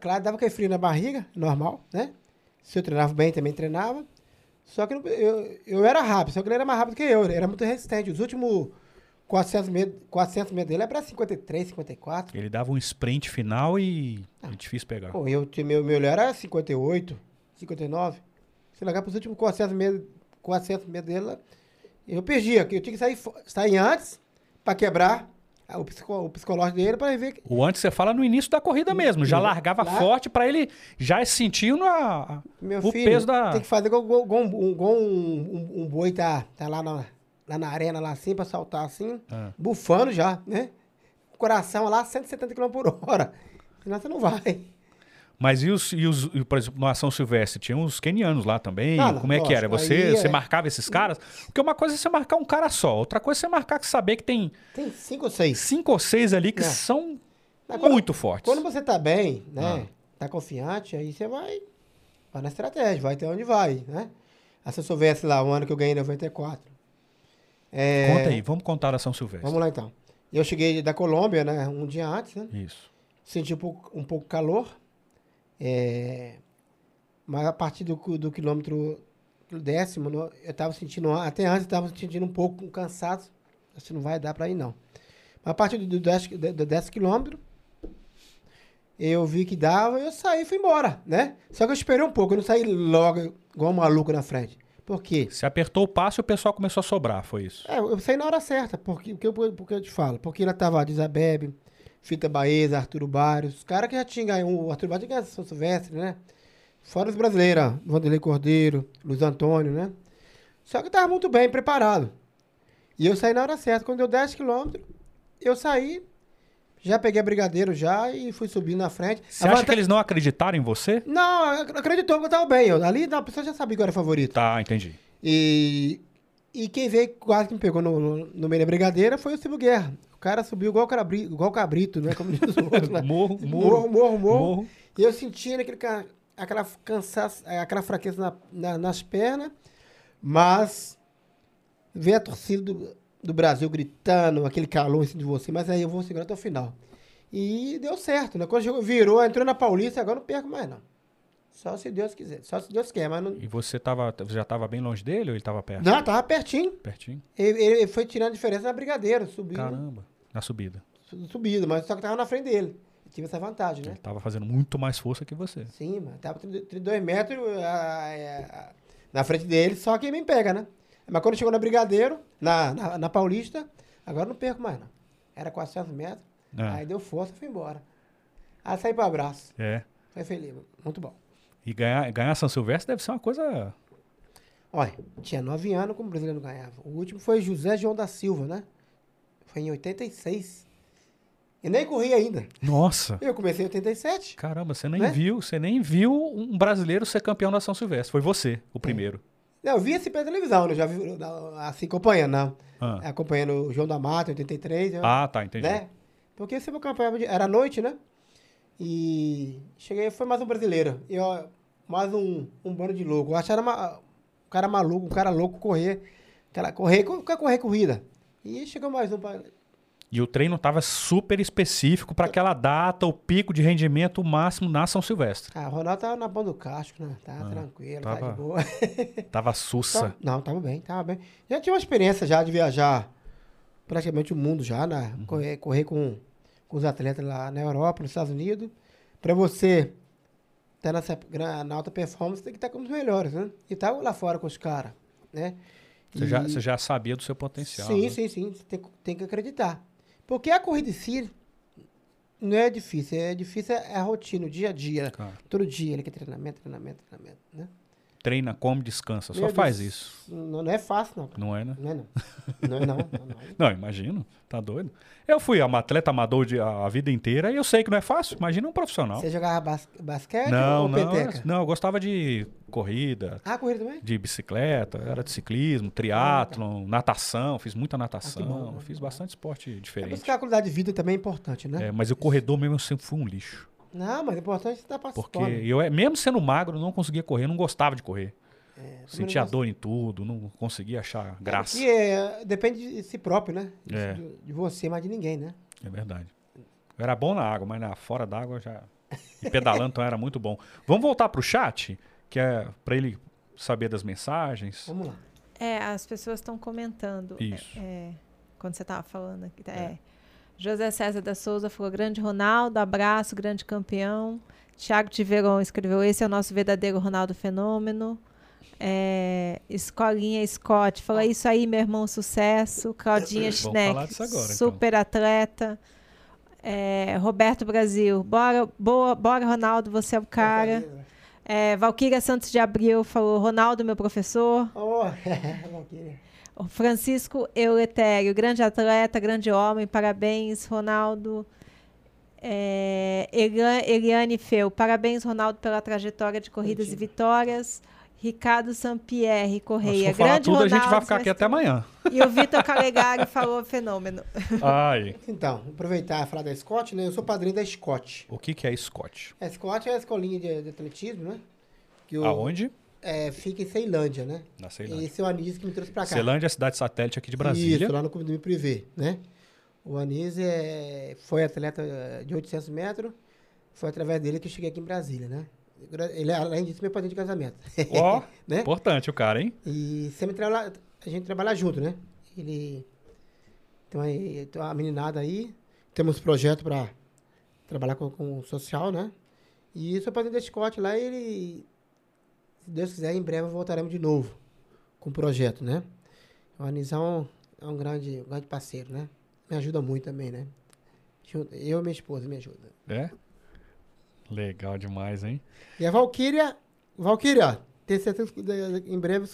claro, dava aquele frio na barriga, normal, né? Se eu treinava bem, também treinava. Só que eu era rápido, só que ele era mais rápido que eu. Ele era muito resistente. Os últimos 400 metros dele é pra 53, 54. Ele dava um sprint final e é difícil pegar. Pô, meu era 58, 59. Se largar pros últimos 400 metros dele, eu perdia. Eu tinha que sair antes pra quebrar o psicológico dele pra ver... O antes você fala no início da corrida mesmo. Já largava forte pra ele já sentir o filho, peso da... Tem que fazer igual um boi tá lá na arena, lá assim, pra saltar assim, bufando já, né? O coração lá, 170 km por hora. Senão você não vai. Mas e por exemplo, no São Silvestre, tinha uns quenianos lá também? Ah, como é que era? Você marcava esses caras? Porque uma coisa é você marcar um cara só, outra coisa é você marcar que saber que tem... Tem 5 ou 6. 5 ou 6 ali que são muito fortes. Quando você tá bem, né? Tá confiante, aí você vai na estratégia, vai até onde vai, né? A São Silvestre lá, um ano que eu ganhei em 94. Conta aí, vamos contar a São Silvestre. Vamos lá então. Eu cheguei da Colômbia, né? Um dia antes, né? Isso. Senti um pouco calor. Mas a partir do quilômetro décimo, eu estava sentindo, até antes eu estava sentindo um pouco cansado, acho que não vai dar para ir não. Mas a partir do 10 quilômetro, eu vi que dava, eu saí e fui embora, né? Só que eu esperei um pouco, eu não saí logo igual um maluco na frente. Por quê? Você apertou o passo e o pessoal começou a sobrar, foi isso? Eu saí na hora certa, porque eu te falo, porque ela estava Dizabebe, Fita Baeza, Arturo Barros, os caras que já tinham ganho, o Arturo Barros tinha ganho São Silvestre, né? Fora os brasileiros, Wanderlei Cordeiro, Luiz Antônio, né? Só que eu tava muito bem preparado. E eu saí na hora certa, quando deu 10 quilômetros, eu saí, já peguei a Brigadeiro já e fui subindo na frente. Você acha que eles não acreditaram em você? Não, acreditou porque eu tava bem. Ali a pessoa já sabia que eu era favorito. Tá, entendi. E quem veio quase que me pegou no meio da Brigadeira foi o Silvio Guerra. O cara subiu igual cabrito, né? Como diz o outro, né? Morro. E eu sentindo aquela cansaço, aquela fraqueza nas pernas, mas ver a torcida do Brasil gritando, aquele calor em cima de você, mas aí eu vou segurar até o final. E deu certo, né? Quando chegou, virou, entrou na Paulista, agora não perco mais, não. Só se Deus quiser, só se Deus quer, mas não... E você já estava bem longe dele ou ele estava perto? Não, estava pertinho. Pertinho. Ele foi tirando a diferença na Brigadeiro, subindo. Caramba, na subida. Subida, mas só que estava na frente dele. Eu tive essa vantagem, né? Ele estava fazendo muito mais força que você. Sim, mas estava 32 metros na frente dele, só que me pega, né? Mas quando chegou na Brigadeiro, na Paulista, agora não perco mais, não. Era 400 metros, aí deu força e foi embora. Aí saí para o abraço. Foi feliz, muito bom. E ganhar São Silvestre deve ser uma coisa... Olha, tinha 9 anos como o brasileiro ganhava. O último foi José João da Silva, né? Foi em 86. Eu nem corri ainda. Nossa! Eu comecei em 87. Caramba, você nem viu um brasileiro ser campeão da São Silvestre. Foi você, o primeiro. Não, eu vi assim pela televisão, né? Eu já vi assim, acompanhando, né? Acompanhando o João da Mata, em 83. Tá, entendi. Né? Porque você acompanhava... Era à noite, né? E cheguei, foi mais um brasileiro. Mais um bando de louco. Eu achava um cara maluco, um cara louco correr corrida. E chegou mais um. E o treino estava super específico para aquela data, o pico de rendimento máximo na São Silvestre. O Ronaldo tava na banda do casco, né? Tava tranquilo, tava de boa. Tava sussa. Não, tava bem. Já tinha uma experiência já de viajar praticamente o mundo já, né? Correr com os atletas lá na Europa, nos Estados Unidos. Para você... Tá na alta performance, tem que estar com os melhores, né? E tava lá fora com os caras, né? Você já sabia do seu potencial, né? Sim. Você tem que acreditar. Porque a corrida em si não é difícil. É difícil a rotina, o dia a dia. Claro. Todo dia, ele quer treinamento, né? Treina, come, descansa. Só faz isso. Não é fácil, não. Não é, né? Não é, não. Não, imagino. Tá doido? Eu fui um atleta amador a vida inteira e eu sei que não é fácil. Imagina um profissional. Você jogava basquete ou peteca? Não, eu gostava de corrida. Corrida também? De bicicleta, era de ciclismo, triatlon, natação. Fiz muita natação. Bom, né? Fiz bastante esporte diferente. Mas a qualidade de vida também é importante, né? Mas o corredor mesmo eu sempre fui um lixo. Não, mas é importante estar participando. Porque eu, mesmo sendo magro, não conseguia correr, não gostava de correr. Sentia dor em tudo, não conseguia achar graça. E depende de si próprio, né? De você, mas de ninguém, né? É verdade. Eu era bom na água, mas fora da água já... E pedalando, então era muito bom. Vamos voltar pro chat, que é para ele saber das mensagens? Vamos lá. É, as pessoas estão comentando. Isso. Quando você estava falando aqui. José César da Souza falou, grande Ronaldo, abraço, grande campeão. Tiago Tiveron escreveu, esse é o nosso verdadeiro Ronaldo Fenômeno. Escolinha Scott falou, isso aí, meu irmão, sucesso. Claudinha Schneck, super então. Atleta. Roberto Brasil, bora Ronaldo, você é o cara. Valquíria Santos de Abril falou, Ronaldo, meu professor. Oh, Valquíria. Francisco Euletério, grande atleta, grande homem, parabéns, Ronaldo. Eliane Feu, parabéns, Ronaldo, pela trajetória de corridas e vitórias. Ricardo Sampierre Correia, grande tudo, Ronaldo. A gente vai ficar aqui até amanhã. E o Vitor Calegari falou fenômeno. Ai. Então, aproveitar a falar da Scott, né? Eu sou padrinho da Scott. O que é Scott? A Scott é a escolinha de atletismo, né? Aonde? Fica em Ceilândia, né? Na Ceilândia. Esse é o Anísio que me trouxe pra cá. Ceilândia é a cidade satélite aqui de Brasília. Isso, lá no condomínio privê, né? O Anísio foi atleta de 800 metros. Foi através dele que eu cheguei aqui em Brasília, né? Ele, além disso, meu padrinho de casamento. Ó, né? Importante o cara, hein? E sempre a gente trabalha junto, né? Ele tem uma meninada aí. Temos projeto pra trabalhar com o social, né? E sou padrinho da Scott lá, ele... Se Deus quiser, em breve voltaremos de novo com o projeto, né? O Anisão é um grande parceiro, né? Me ajuda muito também, né? Eu e minha esposa me ajudam. É? Legal demais, hein? E a Valquíria, tenho certeza que em breve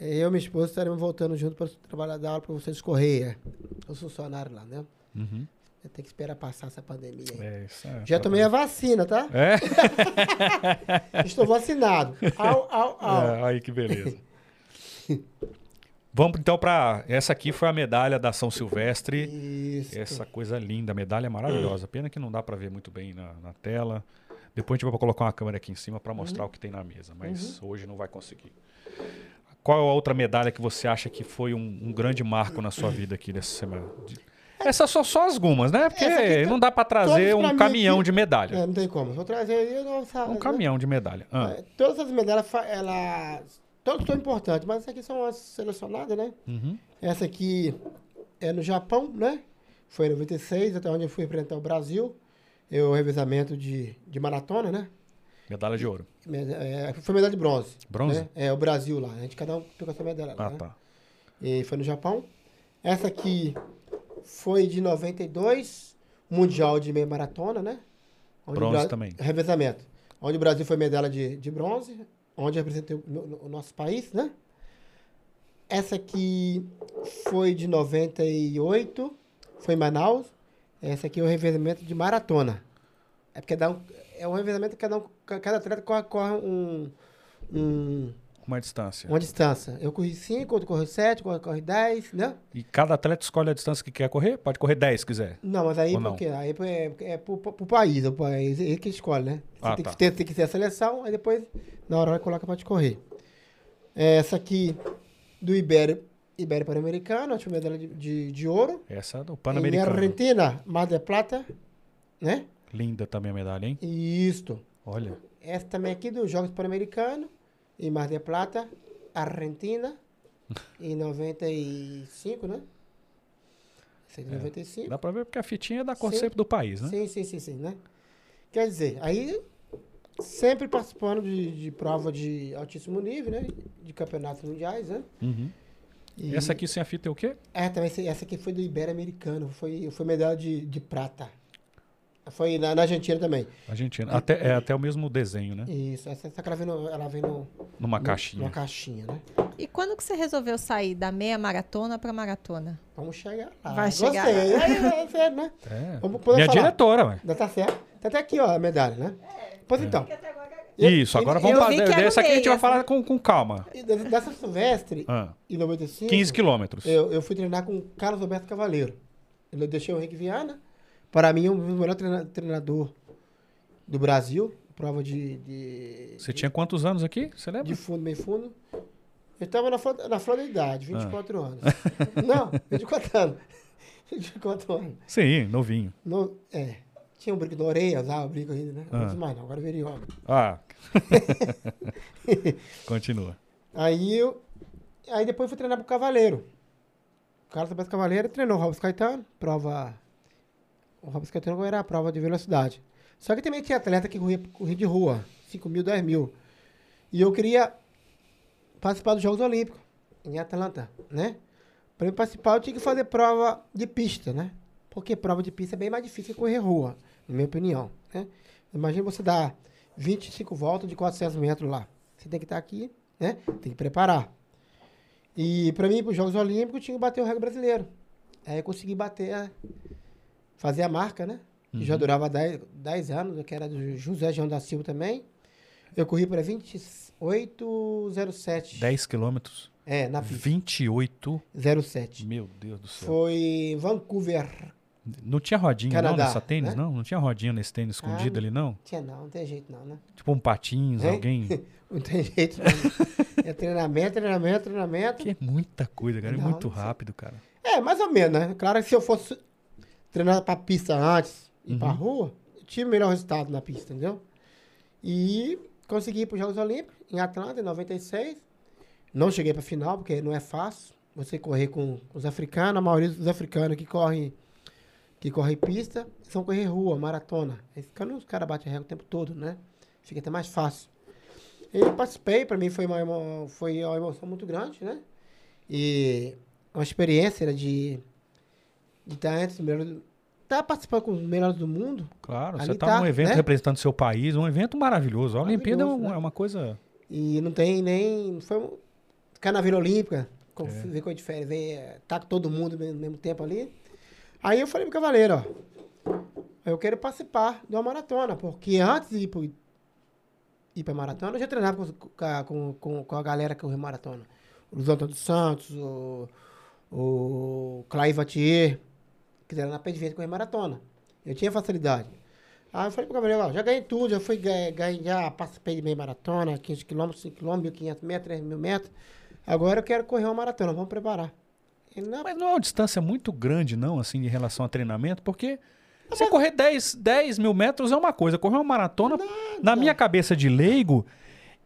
eu e minha esposa estaremos voltando junto para trabalhar, dar aula para vocês Correia, os funcionários lá, né? Uhum. Tem que esperar passar essa pandemia aí. Já tomei a vacina, tá? Estou vacinado. Aí que beleza. Vamos então para... Essa aqui foi a medalha da São Silvestre. Isso. Essa coisa linda. A medalha é maravilhosa. Pena que não dá para ver muito bem na tela. Depois a gente vai colocar uma câmera aqui em cima para mostrar o que tem na mesa. Mas hoje não vai conseguir. Qual é a outra medalha que você acha que foi um grande marco na sua vida aqui nessa semana? Essas são só algumas, né? Porque não dá para trazer um caminhão de medalha. Não tem como. Vou trazer aí... Um caminhão de medalha. Todas as medalhas, todas são importantes, mas essas aqui são as selecionadas, né? Uhum. Essa aqui é no Japão, né? Foi em 96, até onde eu fui enfrentar o Brasil. Eu revezamento de maratona, né? Medalha de ouro. Foi medalha de bronze. Bronze? Né? O Brasil lá. A gente cada um pegou essa medalha lá. Ah, tá. Né? E foi no Japão. Essa aqui... Foi de 92, Mundial de meia maratona, né? Bronze também. Revezamento. Onde o Brasil foi medalha de bronze, onde representou o nosso país, né? Essa aqui foi de 98, foi em Manaus. Essa aqui é o revezamento de maratona. É porque é um revezamento que cada atleta corre uma distância. Uma distância. Eu corri 5, outro correu 7, outro corre 10, né? E cada atleta escolhe a distância que quer correr? Pode correr 10 se quiser. Não, mas aí porque aí é pro país, é o país ele que escolhe, né? Você tem que ter a seleção, aí depois, na hora, coloca pra te correr. Essa aqui do Ibéria Pan-Americano, a medalha de ouro. Essa do Pan-Americano. Argentina, Mar del Plata, né? Linda também a medalha, hein? Isto. Olha. Essa também aqui dos Jogos Pan-Americanos. E Mar del Plata, Argentina, em 95, né? Essa de 95. Dá pra ver porque a fitinha dá conceito do país, né? Sim, né? Quer dizer, aí sempre participando de prova de altíssimo nível, né? De campeonatos mundiais, né? Uhum. E essa aqui sem a fita é o quê? Essa aqui foi do Ibero-Americano, foi medalha de prata. Foi na Argentina também. Argentina. Até o mesmo desenho, né? Isso. Essa que ela vem numa caixinha. Numa caixinha, né? E quando que você resolveu sair da meia maratona pra maratona? Vamos chegar lá. Vai chegar lá. É sério, né? Vamos poder falar. Diretora, ué. Tá certo. Tá até aqui, ó, a medalha, né? Pois então. Isso, agora vamos falar. Essa aqui a gente vai falar com calma. Dessa Silvestre, em 95... 15 quilômetros. Eu fui treinar com o Carlos Alberto Cavaleiro. Eu deixei o Henrique Viana... Para mim, é o melhor treinador do Brasil. Prova de... Você tinha quantos anos aqui? Você lembra? De fundo, meio fundo. Eu estava na flor da idade, 24 anos. Não, 24 anos. 24 anos. Sim, novinho. Tinha um brinco na orelha, usava o brinco ainda, né? Não mais não, agora virei homem. Continua. Aí depois eu fui treinar pro Cavaleiro. O Carlos Alberto Cavaleiro treinou o Robson Caetano, prova... O Robson Caetano era a prova de velocidade. Só que também tinha atleta que corria de rua, 5 mil, 10 mil. E eu queria participar dos Jogos Olímpicos, em Atlanta, né? Para eu participar, eu tinha que fazer prova de pista, né? Porque prova de pista é bem mais difícil que correr rua, na minha opinião, né? Imagina você dar 25 voltas de 400 metros lá. Você tem que estar aqui, né? Tem que preparar. E para mim, para os Jogos Olímpicos, eu tinha que bater o recorde brasileiro. Aí eu consegui fazer a marca, né? Uhum. Já durava 10 anos, que era do José João da Silva também. Eu corri para 28,07. 10 quilômetros? É, na pista. 28,07. Meu Deus do céu. Foi Vancouver. Não tinha rodinha, Canadá, não, nessa tênis, né? Não? Não tinha rodinha nesse tênis escondido ali, não? Tinha não, não tem jeito não, né? Tipo um patins, hein? Alguém... Não tem jeito não. É treinamento, treinamento, treinamento. Que é muita coisa, cara. Não, é muito rápido, cara. É, mais ou menos, né? Claro que se eu fosse treinar pra pista antes e pra rua, eu tinha o melhor resultado na pista, entendeu? E consegui ir pros Jogos Olímpicos, em Atlanta, em 96. Não cheguei pra final, porque não é fácil você correr com os africanos. A maioria dos africanos que corre pista, são correr rua, maratona. Os caras batem recorde o tempo todo, né? Fica até mais fácil. Eu participei, para mim foi uma emoção muito grande, né? E uma experiência era de estar entre os melhores... Estar participando com os melhores do mundo. Claro, você está num evento, né? Representando seu país, um evento maravilhoso. A Olimpíada é uma coisa... E não tem nem... Foi ficar na Vila Olímpica, ver coisa diferente, tá todo mundo ao mesmo tempo ali. Aí eu falei pro Cavaleiro, ó, eu quero participar de uma maratona, porque antes de ir pra maratona, eu já treinava com a galera que corria maratona. O Luiz Antônio dos Santos, o Clay Vatier, que era na pé de vez correr maratona. Eu tinha facilidade. Aí eu falei pro Cavaleiro, ó, já ganhei tudo, já participei de meia maratona, 15 km, 5 km, 1.500 metros, 3 mil metros. Agora eu quero correr uma maratona, vamos preparar. Não. Mas não é uma distância muito grande, não, assim, em relação a treinamento, porque você correr 10 mil metros é uma coisa, correr uma maratona, na minha cabeça de leigo,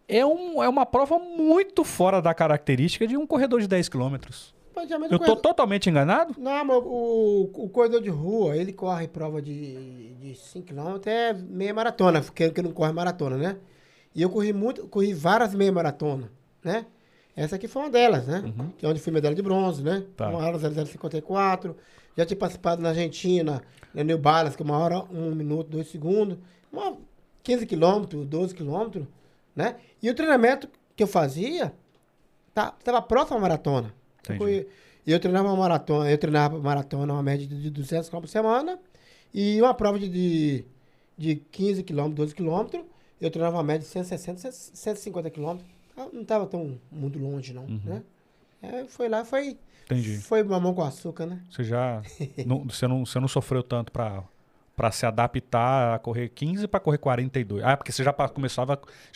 é uma prova muito fora da característica de um corredor de 10 quilômetros. Eu tô totalmente enganado? Não, mas o corredor de rua, ele corre prova de 5 quilômetros, é meia maratona, porque não corre maratona, né? E eu corri várias meia maratona, né? Essa aqui foi uma delas, né? Que é onde fui medalha de bronze, né? Tá. 1 hora 0054. Já tinha participado na Argentina, na New Balance, que é 1 hora, 1 minuto, 2 segundos. 15 quilômetros, 12 quilômetros, né? E o treinamento que eu fazia estava próximo à maratona. Eu treinava uma maratona, uma média de 200 km por semana. E uma prova de 15 km, 12 km. Eu treinava uma média de 160, 150 km. Não estava tão muito longe, não, né? É, foi lá, foi mamão com açúcar, né? Você já... você não sofreu tanto para se adaptar a correr 15 para correr 42. Ah, porque você já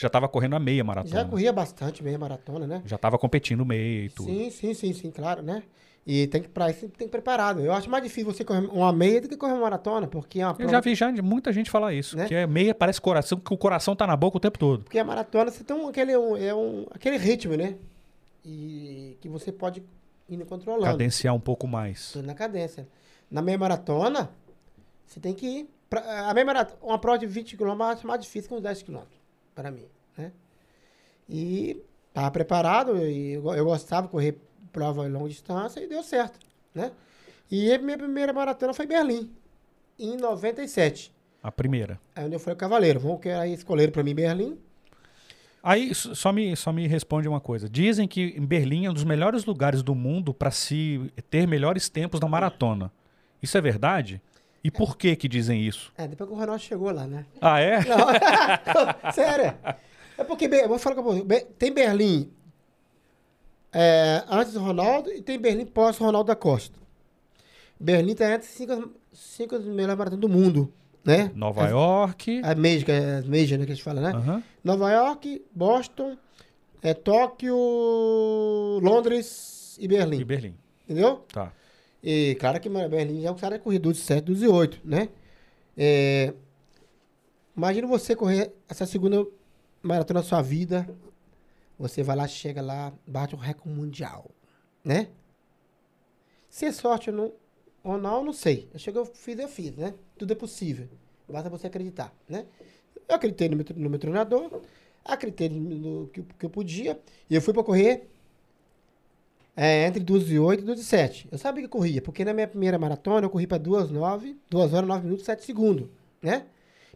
estava correndo a meia maratona. Já corria bastante meia maratona, né? Já estava competindo meia e tudo. Sim, claro, né? E para isso tem que preparado. Eu acho mais difícil você correr uma meia do que correr uma maratona, porque é uma prova... Eu já vi muita gente falar isso, né? Que a meia parece coração, que o coração tá na boca o tempo todo. Porque a maratona você tem aquele ritmo, né? E que você pode ir controlando. Cadenciar um pouco mais. Tô na cadência. Na meia maratona, você tem que ir... Uma prova de 20 km é mais difícil que uns 10 km, para mim, né? E tava preparado, e eu gostava de correr prova em longa distância e deu certo, né? E a minha primeira maratona foi em Berlim, em 97. A primeira. Aí onde eu falei, Cavaleiro, vamos querer escolher para mim Berlim. Aí só me responde uma coisa. Dizem que em Berlim é um dos melhores lugares do mundo para se ter melhores tempos na maratona. Isso é verdade? E por que dizem isso? É, depois que o Ronaldo chegou lá, né? Ah, é? Não, sério. É porque, vou falar com você, tem Berlim... antes do Ronaldo e tem Berlim pós Ronaldo da Costa. Berlim está entre cinco dos melhores maratonas do mundo, né? Nova York. A Major, né, que a gente fala, né? Nova York, Boston, Tóquio, Londres e Berlim. Entendeu? Tá. E claro que Berlim já é um cara corredor de 7, 12 e 8, né? Imagina você correr essa segunda maratona da sua vida, você vai lá, chega lá, bate um recorde mundial, né? Se é sorte ou não sei. Eu cheguei, eu fiz, né? Tudo é possível. Basta você acreditar, né? Eu acreditei no meu treinador, acreditei no que eu podia, e eu fui para correr entre 12h08 e 12h07. Eu sabia que eu corria, porque na minha primeira maratona eu corri para 2 horas, 9 minutos, 7 segundos, né?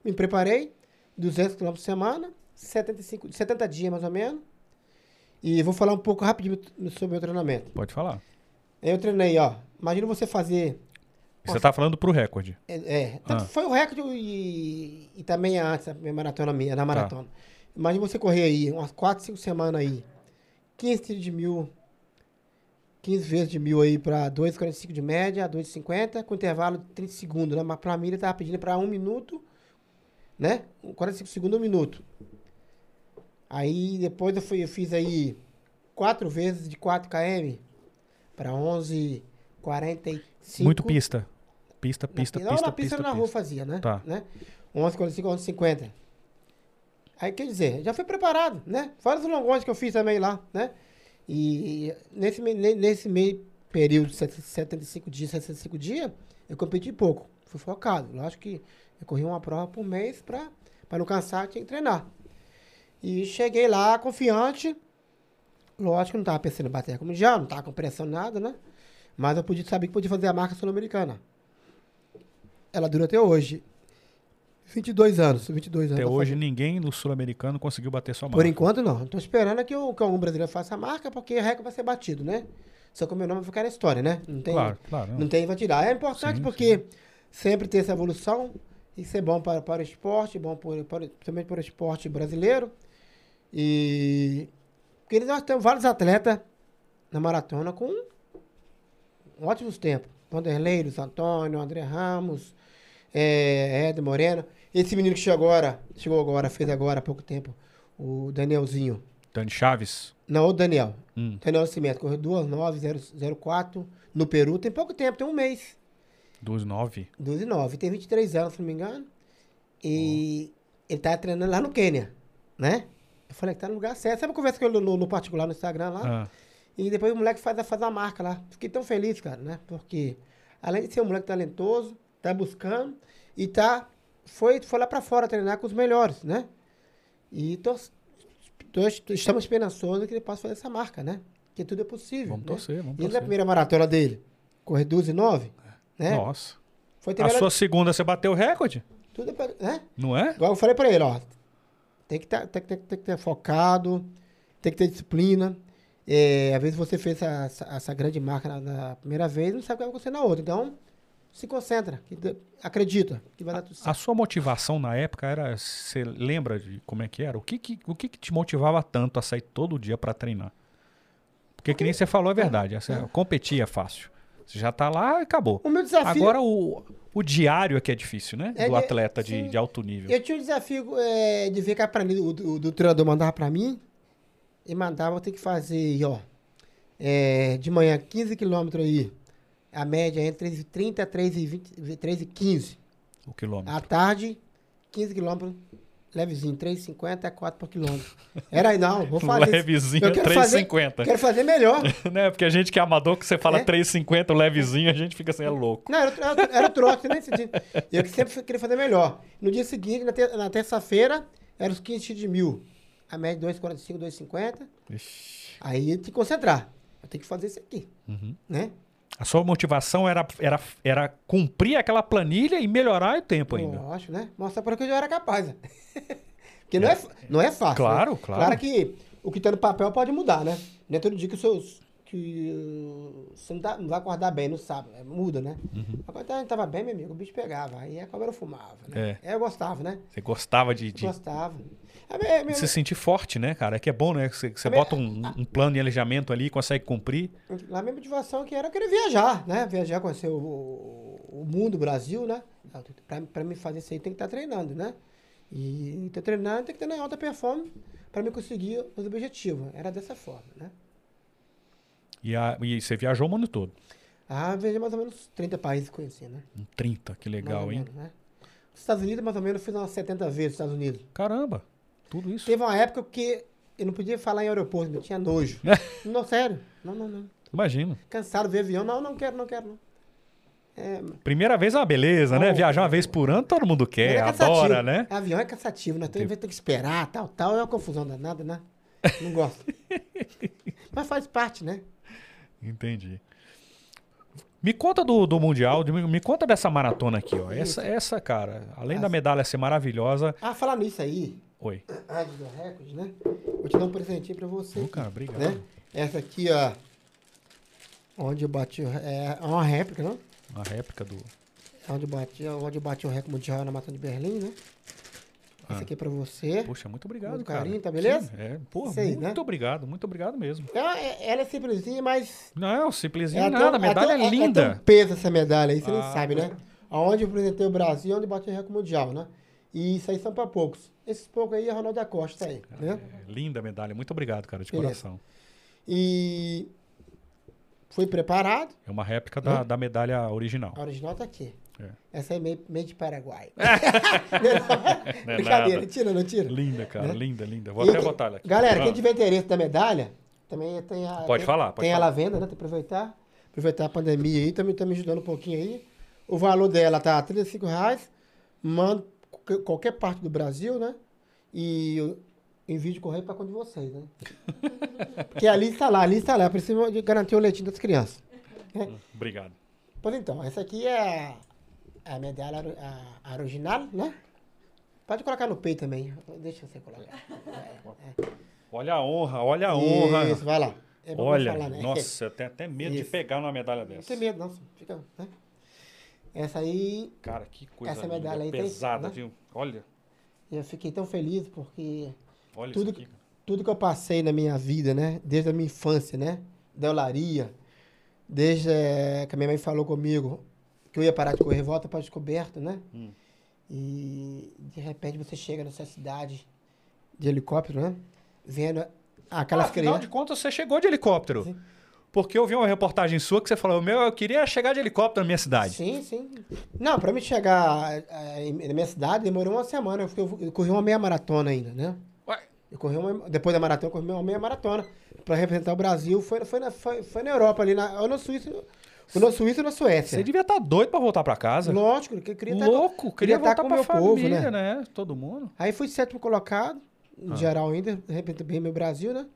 Me preparei, 200 km por semana, 70 dias mais ou menos, e vou falar um pouco rapidinho sobre o meu treinamento. Pode falar. Eu treinei, ó, imagina você fazer... Você está falando pro recorde. Tanto foi o recorde e também antes, a maratona minha, na maratona. Tá. Imagina você correr aí, umas 4, 5 semanas aí, 15 vezes de mil aí para 2,45 de média, 2,50, com intervalo de 30 segundos, né? Mas para mim ele estava pedindo para 1 minuto, né? 45 segundos, 1 minuto. Aí depois eu fiz aí 4 vezes de 4 km para 11,45. Muito pista. Na pista. Rua fazia, né? Tá. Né? 11,45, 11,50. Aí, quer dizer, já fui preparado, né? Vários longões que eu fiz também lá, né? E nesse meio período de 75 dias, eu competi pouco. Fui focado. Lógico que eu corri uma prova por mês para não cansar, tinha que treinar. E cheguei lá confiante. Lógico que não estava pensando em bater como já, não estava com pressão nada, né? Mas eu podia saber que podia fazer a marca sul-americana. Ela dura até hoje. 22 anos. Até hoje ninguém no sul-americano conseguiu bater sua marca. Por enquanto não. Estou esperando que algum brasileiro faça a marca, porque o recorde vai ser batido, né? Só que o meu nome vai ficar na história, né? Não tem, claro. Não tem, vai tirar. É importante porque sempre tem essa evolução. Isso é bom para o esporte, principalmente para o esporte brasileiro. E porque nós temos vários atletas na maratona com ótimos tempos. Wanderlei, Luiz Antônio, André Ramos... Ed Moreno. Esse menino que chegou agora, fez agora há pouco tempo, o Danielzinho. Dani Chaves? Não, o Daniel. Daniel Nascimento, correu 2,9,04 no Peru. Tem pouco tempo, tem um mês. 2,9? 2,9. Tem 23 anos, se não me engano. E ele tá treinando lá no Quênia, né? Eu falei que tá no lugar certo. Sabe a conversa que eu no particular, no Instagram lá? E depois o moleque faz a marca lá. Fiquei tão feliz, cara, né? Porque além de ser um moleque talentoso, tá buscando e foi lá pra fora treinar com os melhores, né? E estamos esperançosos que ele possa fazer essa marca, né? Que tudo é possível. Vamos, né? torcer. Ele na primeira maratona dele, correr 12,9, né? Nossa. Foi a sua segunda, você bateu o recorde? Tudo é, né? Não é? Igual eu falei pra ele, ó, tem que ter focado, tem que ter disciplina. Às vezes você fez essa grande marca na primeira vez, não sabe o que vai acontecer na outra, então... Se concentra, acredita que vai dar tudo certo. A sua motivação na época era, você lembra de como é que era? O que te motivava tanto a sair todo dia para treinar? Porque que nem você falou, é verdade, competir é fácil. Você já tá lá e acabou. O meu desafio... Agora o diário é que é difícil, né? Do atleta de alto nível. Eu tinha o desafio de ver que o treinador mandava para mim e mandava eu ter que fazer, ó, de manhã 15 quilômetros aí. A média é entre 3,30 e 3,15 o quilômetro. À tarde, 15 quilômetros, levezinho, 3,50 a 4 por quilômetro. Era aí, não, vou fazer. Levezinho, 3,50. Quero fazer melhor. Né? Porque a gente que é amador, que você fala 3,50, o levezinho, a gente fica assim, é louco. Não, era trote, né? Eu sempre queria fazer melhor. No dia seguinte, na terça-feira, era os 15 de mil. A média 2,45, 2,50. Aí eu tinha que concentrar. Eu tenho que fazer isso aqui, né? A sua motivação era cumprir aquela planilha e melhorar o tempo ainda. Eu acho, né? Mostrar para que eu já era capaz. Né? Porque não é fácil. Claro, né? Claro que o que está no papel pode mudar, né? Não é todo dia que você não vai acordar bem, não sabe. Muda, né? Agora a gente estava bem, meu amigo, o bicho pegava. Aí a cobra fumava, né? Eu gostava, né? Você gostava de... Gostava. Se sentir forte, né, cara? É que é bom, né? Você bota um plano de planejamento ali e consegue cumprir. A minha motivação que era eu querer viajar, né? Viajar, conhecer o mundo, o Brasil, né? Pra me fazer isso aí, tem que estar treinando, né? E tô treinando, tem que estar na alta performance pra me conseguir os objetivos. Era dessa forma, né? E você viajou o mundo todo? Viajei mais ou menos 30 países que conheci, né? 30, que legal, hein? Menos, né? Os Estados Unidos, mais ou menos, eu fiz umas 70 vezes os Estados Unidos. Caramba! Tudo isso? Teve uma época que eu não podia falar em aeroporto, eu tinha nojo. Não, sério. Não. Imagino. Cansado de ver avião. Não quero. É... Primeira vez é uma beleza, né? Viajar uma vez por ano, todo mundo quer, é adora, né? Avião é cansativo, né? Tem que esperar, tal. É uma confusão danada, né? Não gosto. Mas faz parte, né? Entendi. Me conta do Mundial, me conta dessa maratona aqui, ó. Essa cara, além da medalha ser maravilhosa... Ah, falar nisso aí... Oi. Ah, do recorde, né? Vou te dar um presentinho pra você. Cara, obrigado. Né? Essa aqui, ó... Onde eu bati... É uma réplica, não? Uma réplica do... Onde eu bati o recorde mundial na maratona de Berlim, né? Essa aqui é pra você. Poxa, muito obrigado, muito cara. Carinho, tá beleza? Sim, porra, sei, muito, né? Obrigado. Muito obrigado mesmo. Ela é simplesinha, mas... Não, simplesinha nada. A medalha é linda. Ela tem um peso essa medalha aí, você nem sabe, né? Onde eu apresentei o Brasil, onde eu bati o recorde mundial, né? E isso aí são pra poucos. Esses poucos aí é Ronaldo da Costa aí, né? Linda a medalha. Muito obrigado, cara, de coração. E... Foi preparado. É uma réplica da medalha original. A original tá aqui. Essa aí meio de Paraguai. Não é brincadeira, nada. Não tira. Linda, cara, linda. Vou até botar ela aqui. Galera, quem tiver interesse da medalha, também tem a... Pode falar. Ela à venda, né? Tem que aproveitar a pandemia aí, também tá me ajudando um pouquinho aí. O valor dela tá R$35, manda qualquer parte do Brasil, né? E eu envio de correio pra conta de vocês, né? Porque a lista tá lá, precisa de garantir o leitinho das crianças. Obrigado. Pois então, essa aqui é... A medalha original, né? Pode colocar no peito também. Deixa você colocar. Olha a honra, olha a honra. Isso, vai lá. Olha, falar, né? Nossa, eu tenho até medo de pegar uma medalha dessa. Não tem medo, não. Fica, né? Essa aí... Cara, que coisa essa medalha aí pesada, tem, viu? Né? Olha. Eu fiquei tão feliz porque... Olha tudo que eu passei na minha vida, né? Desde a minha infância, né? Da olaria. Desde que a minha mãe falou comigo... que eu ia parar de correr, volta para Descoberto, né? E de repente você chega nessa cidade de helicóptero, né? Vendo aquelas crianças... Afinal de contas, você chegou de helicóptero. Sim. Porque eu vi uma reportagem sua que você falou, eu queria chegar de helicóptero na minha cidade. Sim. Não, para mim chegar na minha cidade demorou uma semana. Eu corri uma meia maratona ainda, né? Ué? Depois da maratona, eu corri uma meia maratona para representar o Brasil. Foi na Europa, ali na Suíça... Na Suíça e na Suécia. Você devia estar doido pra voltar pra casa. Lógico, eu queria estar voltar com o meu família, povo, né? Todo mundo. Aí fui sétimo colocado, em geral ainda, de repente bem meu Brasil, né?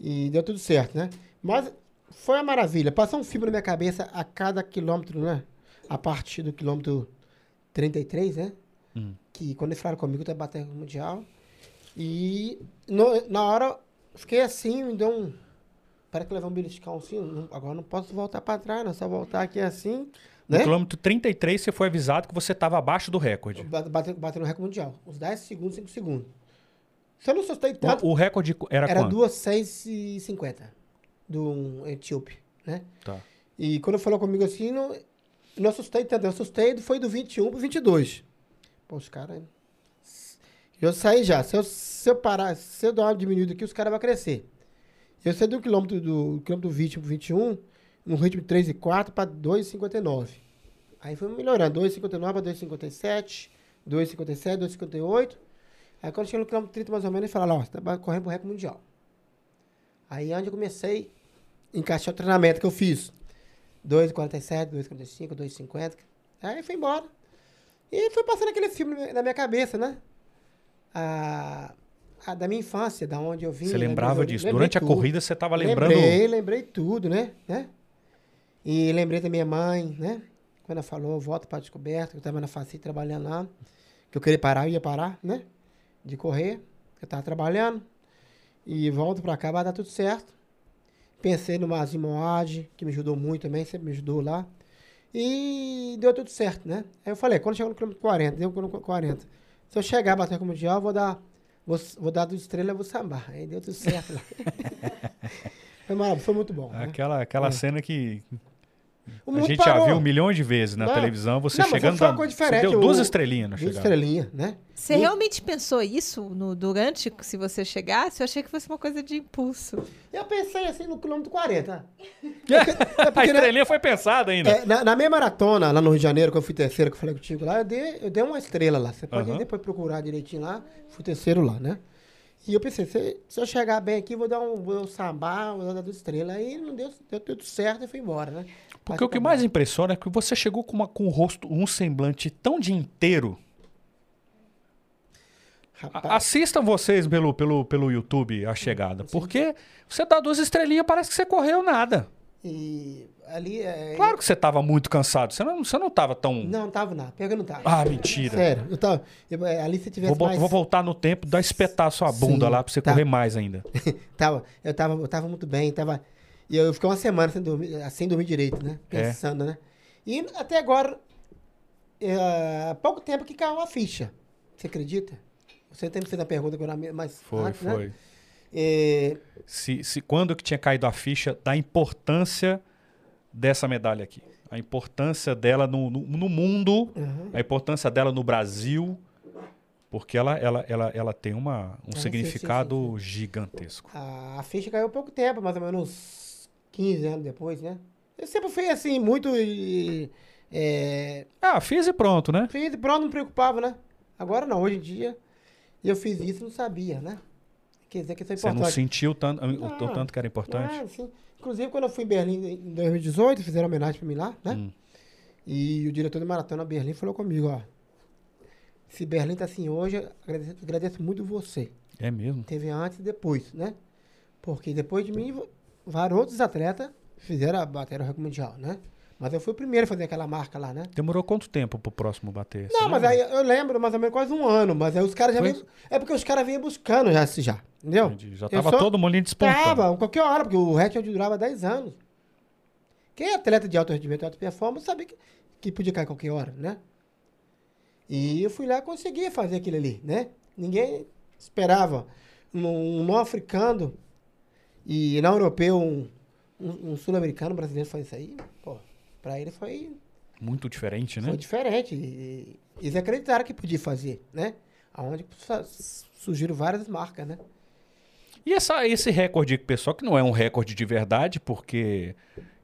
E deu tudo certo, né? Mas foi uma maravilha. Passou um filme na minha cabeça a cada quilômetro, né? A partir do quilômetro 33, né? Que quando eles falaram comigo, eu tava batendo no Mundial. E na hora, fiquei assim, me deu um... Para que levar um beliscão assim, agora não posso voltar para trás, não, só voltar aqui assim. No quilômetro 33, você foi avisado que você estava abaixo do recorde. Bateu no recorde mundial, uns 10 segundos, 5 segundos. Se eu não assustei tanto... O recorde era quanto? Era 2,6,50 do etíope, né? Tá. E quando falou comigo assim, não assustei tanto, eu assustei, foi do 21 para o 22. Pô, os caras... Eu saí já, se eu parar, se eu dar uma diminuída aqui, os caras vão crescer. Eu saí do quilômetro 20 para 21, no ritmo de 3,4 para 2,59. Aí foi melhorando, 2,59 para 2,57, 2,57, 2,58. Aí quando cheguei no quilômetro 30, mais ou menos, eles falaram, ó, você tá correndo pro recorde mundial. Aí é onde eu comecei a encaixar o treinamento que eu fiz. 2,47, 2,45, 2,50. Aí foi embora. E foi passando aquele filme na minha cabeça, né? Da minha infância, da onde eu vim. Você lembrava disso? Durante a corrida você estava lembrando... Lembrei tudo, né? E lembrei da minha mãe, né? Quando ela falou, volta para Descoberto, que eu estava na Facite trabalhando lá, que eu queria parar, eu ia parar, né? De correr, que eu estava trabalhando. E volto para cá, vai dar tudo certo. Pensei no Mazinho Moadi, que me ajudou muito também, sempre me ajudou lá. E deu tudo certo, né? Aí eu falei, quando chegou no quilômetro 40, deu no quilômetro 40. Se eu chegar, bater com o Mundial, eu vou dar duas estrelas, vou sambar. Aí deu tudo certo. Foi muito bom. Aquela cena que O mundo parou. Já viu milhões de vezes na televisão, você chegando... Não, coisa diferente. Você deu duas estrelinhas na chegada. Duas estrelinhas, né? Você realmente pensou isso durante, se você chegasse? Eu achei que fosse uma coisa de impulso. Eu pensei assim no quilômetro 40. A estrelinha foi pensada ainda. É, na minha maratona, lá no Rio de Janeiro, que eu fui terceiro, que eu falei contigo lá, eu dei uma estrela lá. Você pode depois procurar direitinho lá. Fui terceiro lá, né? E eu pensei, se eu chegar bem aqui, vou sambar, vou dar 2 estrelas. Aí não deu tudo certo e fui embora, né? Porque o que mais impressiona é que você chegou com um rosto, um semblante tão de inteiro. Rapaz. Assistam vocês pelo YouTube a chegada. Sim. Porque você dá 2 estrelinhas, parece que você correu nada. E ali... Claro que você estava muito cansado. Você não estava tão... Não, não tava nada. Pega, não tava. Ah, mentira. Sério. Eu tava... ali se tivesse vou voltar no tempo, dar espetar a sua bunda. Sim, lá para você correr mais ainda. Eu tava muito bem. E eu fiquei uma semana sem dormir direito, né? Pensando, né? E até agora, há pouco tempo que caiu a ficha. Você acredita? Você até me fez a pergunta agora, mas... Foi, rápido, né? Quando que tinha caído a ficha da importância dessa medalha aqui? A importância dela no mundo, a importância dela no Brasil, porque ela tem um significado gigantesco. A ficha caiu há pouco tempo, mais ou menos 15 anos depois, né? Eu sempre fui assim, muito... fiz e pronto, né? Fiz e pronto, não me preocupava, né? Agora não, hoje em dia eu fiz isso e não sabia, né? Quer dizer que isso é importante. Você não sentiu o tanto que era importante? Sim. Inclusive, quando eu fui em Berlim em 2018, fizeram homenagem para mim lá, né? E o diretor da Maratona Berlim falou comigo, ó, se Berlim tá assim hoje, agradeço muito você. É mesmo? Teve antes e depois, né? Porque depois de mim, vários outros atletas bateram o recorde mundial, né? Mas eu fui o primeiro a fazer aquela marca lá, né? Demorou quanto tempo pro próximo bater? Não, mas aí eu lembro mais ou menos quase um ano. Mas aí os caras já vinham... É porque os caras vinham buscando já esse já, entendeu? Entendi. Já tava todo mundo ali despontando. Tava, qualquer hora, porque o recorde durava 10 anos. Quem é atleta de alto rendimento, alta performance, sabia que podia cair qualquer hora, né? E eu fui lá e consegui fazer aquilo ali, né? Ninguém esperava. Um não-africano e não-europeu, um sul-americano, brasileiro faz isso aí, pô. Pra ele foi... Muito diferente, né? Foi diferente. E eles acreditaram que podia fazer, né? Onde surgiram várias marcas, né? E esse recorde, pessoal, que não é um recorde de verdade, porque...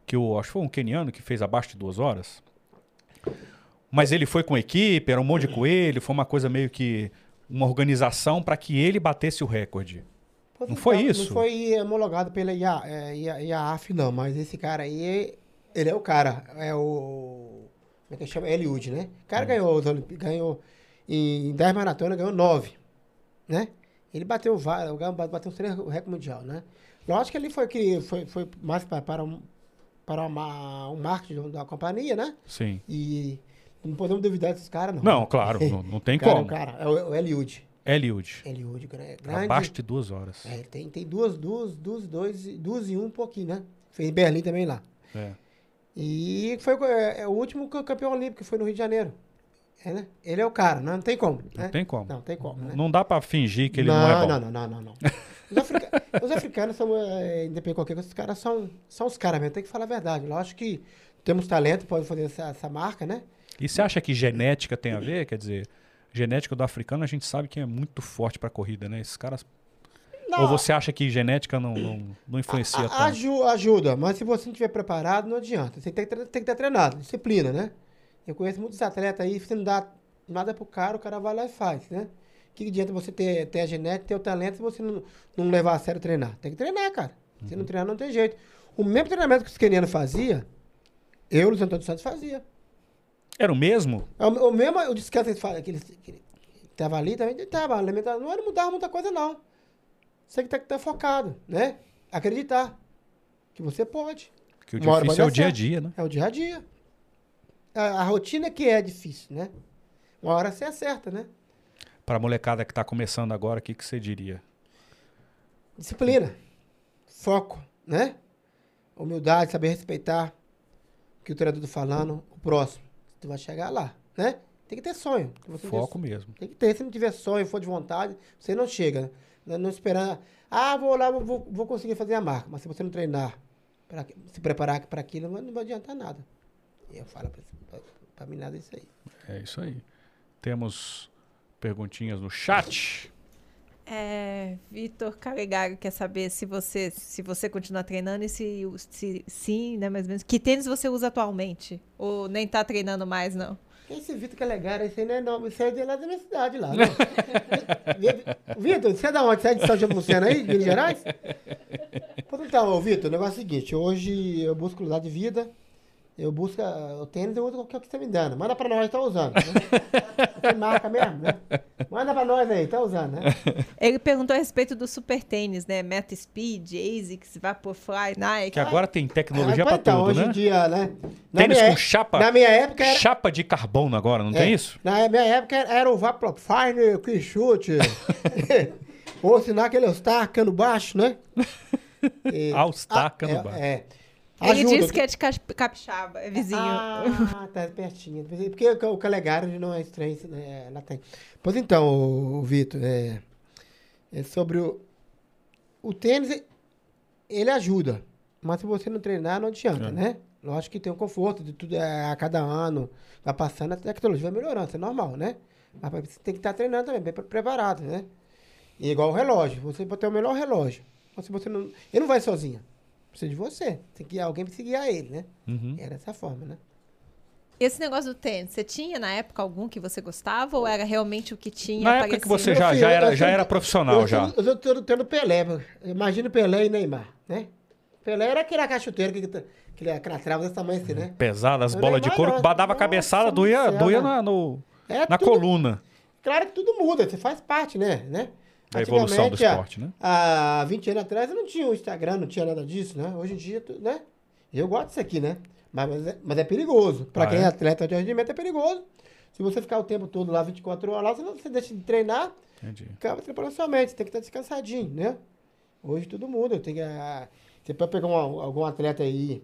Que eu acho que foi um queniano que fez abaixo de 2 horas. Mas ele foi com equipe, era um monte de coelho, foi uma coisa meio que... Uma organização para que ele batesse o recorde. Não foi isso? Não foi homologado pela IAAF, não. Mas esse cara aí... Ele é o cara, como é que chama? Eliud, né? O cara ganhou em 10 maratonas, ganhou 9, né? Ele bateu 3 recorde mundial, né? Lógico que ali foi mais para o marketing da companhia, né? Sim. E não podemos duvidar desses caras, não. Não, claro, não tem como. É o Eliud. Eliud, grande. Abaixo de 2 horas. É, tem duas e um pouquinho, né? Fez em Berlim também lá. É. E foi o último campeão olímpico, que foi no Rio de Janeiro. É, né? Ele é o cara, não tem como. Né? Não tem como. Não tem como, né? Não dá pra fingir que ele não é bom. Não. Os africanos são, independente de qualquer coisa, os caras são os caras mesmo, tem que falar a verdade. Lógico que temos talento, podemos fazer essa marca, né? E você acha que genética tem a ver? Quer dizer, genética do africano a gente sabe que é muito forte pra corrida, né? Esses caras... Não. Ou você acha que genética não influencia tanto? Ajuda, mas se você não estiver preparado, não adianta. Você tem que estar treinado, disciplina, né? Eu conheço muitos atletas aí, se não dá nada pro cara, o cara vai lá e faz, né? O que adianta você ter a genética, ter o talento, se você não levar a sério treinar? Tem que treinar, cara. Se não treinar, não tem jeito. O mesmo treinamento que os quenianos faziam, eu, Luiz Antônio dos Santos, fazia. Era o mesmo? O mesmo, o descanso que ele estava ali, também estava alimentado. Não mudava muita coisa, não. Você que tem que estar focado, né? Acreditar que você pode. Que o difícil é o dia a dia, né? É o dia a dia. A rotina que é difícil, né? Uma hora você acerta, né? Para a molecada que está começando agora, o que você diria? Disciplina. Foco, né? Humildade, saber respeitar o que o treinador está falando, o próximo. Tu vai chegar lá, né? Tem que ter sonho. Foco mesmo. Tem que ter. Se não tiver sonho, for de vontade, você não chega, né? Não esperar, vou lá, vou conseguir fazer a marca. Mas se você não treinar, pra se preparar para aquilo, mas não vai adiantar nada. Eu falo para mim nada disso aí. É isso aí. Temos perguntinhas no chat. É, Vitor Calegaro quer saber se você continua treinando e se sim, né, mais ou menos. Que tênis você usa atualmente? Ou nem tá treinando mais, não? Esse Vitor Calegaro, esse aí não é nome, isso aí é lá da minha cidade, lá. Né? Vitor, você é da onde? Você é de São Silvestre aí, de Minas Gerais? Então, Vitor, o negócio é o seguinte, hoje eu busco lugar de vida, eu busco o tênis, eu uso qualquer que você me dando. Manda pra nós, tá usando. Né? Você marca mesmo, né? Manda pra nós aí, tá usando, né? Ele perguntou a respeito do super tênis, né? Meta Speed, ASICS, Vaporfly, Nike. Que agora tem tecnologia pra então, tudo, hoje né? Hoje em dia, né? Tênis com chapa. Na minha época era... Chapa de carbono agora, não tem isso? Na minha época era o Vaporfly, o Quick Shoot. Ou senão aquele All-Star, cano baixo, né? All-Star, cano baixo. É. Ele disse que é de Capixaba, é vizinho. Ah, tá pertinho. Porque o Calegari não é estranho, né? Ela tem. Pois então, Vitor, é sobre o tênis, ele ajuda. Mas se você não treinar, não adianta, né? Lógico que tem um conforto de tudo, a cada ano vai passando, a tecnologia vai melhorando, isso é normal, né? Mas você tem que estar treinando também, bem preparado, né? E igual o relógio, você pode ter o melhor relógio. Mas se você não... Ele não vai sozinho. Precisa de você. Tem que alguém seguir a ele, né? Uhum. Era dessa forma, né? Esse negócio do tênis, você tinha na época algum que você gostava ou era realmente o que tinha? Na época que você já era profissional, já. Eu estou tendo Pelé. Imagina Pelé e Neymar, né? Pelé era aquele cachuteiro que atrava desse tamanho assim, né? Pesado, as bolas de couro, badava a cabeçada, doía na coluna. Claro que tudo muda, você faz parte, né? A evolução do esporte, né? Há 20 anos atrás eu não tinha o Instagram, não tinha nada disso, né? Hoje em dia, né? Eu gosto disso aqui, né? Mas é perigoso. Para quem é atleta de rendimento, é perigoso. Se você ficar o tempo todo lá, 24 horas lá, você deixa de treinar, acaba atrapalhando sua mente. Você tem que estar descansadinho, né? Hoje todo mundo tem que... Você pode pegar algum atleta aí,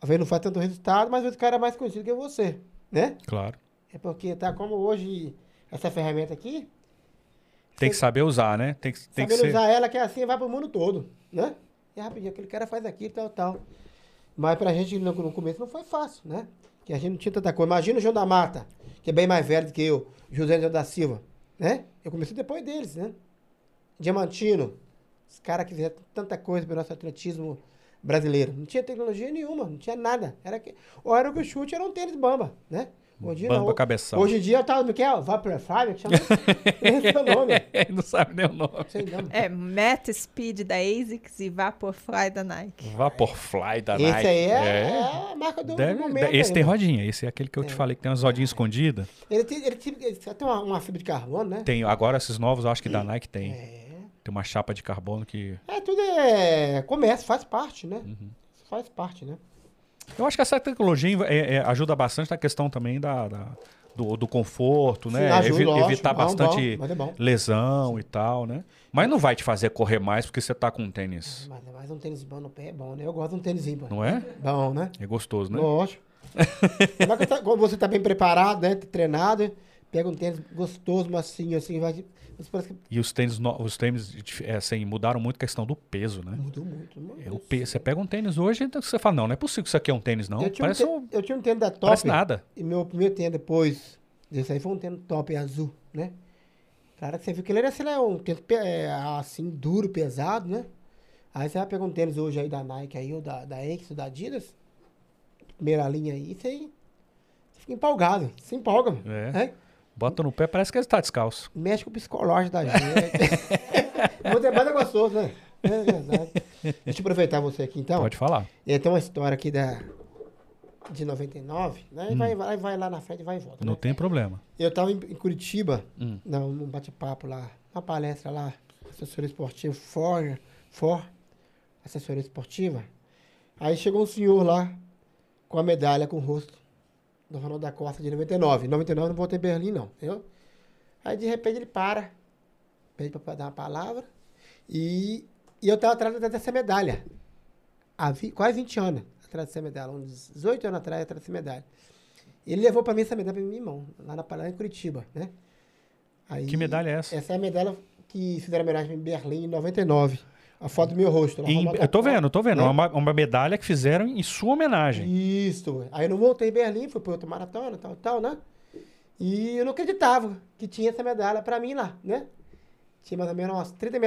às vezes não faz tanto resultado, mas o cara é mais conhecido que você, né? Claro. É porque tá como hoje essa ferramenta aqui, tem que saber usar, né? Tem que usar ela, que é assim, vai pro mundo todo, né? E rapidinho, aquele cara faz aquilo, tal. Mas pra gente, no começo, não foi fácil, né? Porque a gente não tinha tanta coisa. Imagina o João da Mata, que é bem mais velho do que eu, José da Silva, né? Eu comecei depois deles, né? Diamantino, os caras que fizeram tanta coisa pelo nosso atletismo brasileiro. Não tinha tecnologia nenhuma, não tinha nada. Ou era o chute, era um tênis bamba, né? Hoje, Bamba, cabeção. Hoje em dia eu tava, Miquel, Vaporfly, que chama esse é o nome. Não sabe nem o nome. É Meta Speed da ASICS e Vaporfly da Nike. Vaporfly da Nike. Esse aí é a marca do momento. Esse aí tem rodinha, esse é aquele que eu te falei, que tem umas rodinhas escondidas. Ele tem uma fibra de carbono, né? Tem, agora esses novos eu acho que da Nike tem. Tem uma chapa de carbono que... Tudo é comércio, faz parte, né? Uhum. Faz parte, né? Eu acho que essa tecnologia ajuda bastante na questão também do conforto, né? Sim, ajuda, evitar bastante lesão e tal, né? Mas não vai te fazer correr mais porque você tá com um tênis. Mas um tênis bom no pé é bom, né? Eu gosto de um tênis bom. Não é? Bom, né? É gostoso, né? Lógico. Quando você tá bem preparado, né? Treinado, pega um tênis gostoso, macio, assim, vai... E os tênis mudaram muito a questão do peso, né? Mudou muito. Você pega um tênis hoje e você fala, não é possível que isso aqui é um tênis, não. Eu tinha um tênis da Top. Parece nada. E meu primeiro tênis depois desse aí foi um tênis Top azul, né? Claro que você viu que ele era assim, né, um tênis assim, duro, pesado, né? Aí você vai pegar um tênis hoje aí da Nike aí, ou da Ace, ou da Adidas, primeira linha aí, você fica empolgado, se empolga, mano. É? Bota no pé, parece que ele tá descalço. Mexe com o psicológico da gente. Muito mais é gostoso, né? Deixa eu aproveitar você aqui, então. Pode falar. Tem uma história aqui de 99, né? Vai lá na frente e vai e volta. Não, né? Tem problema. Eu tava em Curitiba, num bate-papo lá, uma palestra lá, assessoria esportiva, assessoria esportiva. Aí chegou um senhor lá, com a medalha, com o rosto do Ronaldo da Costa de 99. Em 99 eu não voltei em Berlim, não. Entendeu? Aí, de repente, ele pede para dar uma palavra. E eu estava atrás dessa medalha. Quase 20 anos atrás dessa medalha. Uns 18 anos atrás, atrás dessa medalha. Ele levou para mim essa medalha para minha irmã, lá na Paraná, em Curitiba, né? Aí, que medalha é essa? Essa é a medalha que fizeram homenagem em Berlim em 99. a foto do meu rosto. Eu tô vendo. É uma medalha que fizeram em sua homenagem. Isso. Aí eu não voltei em Berlim, fui para outra maratona, tal, né? E eu não acreditava que tinha essa medalha para mim lá, né? Tinha mais ou menos umas 30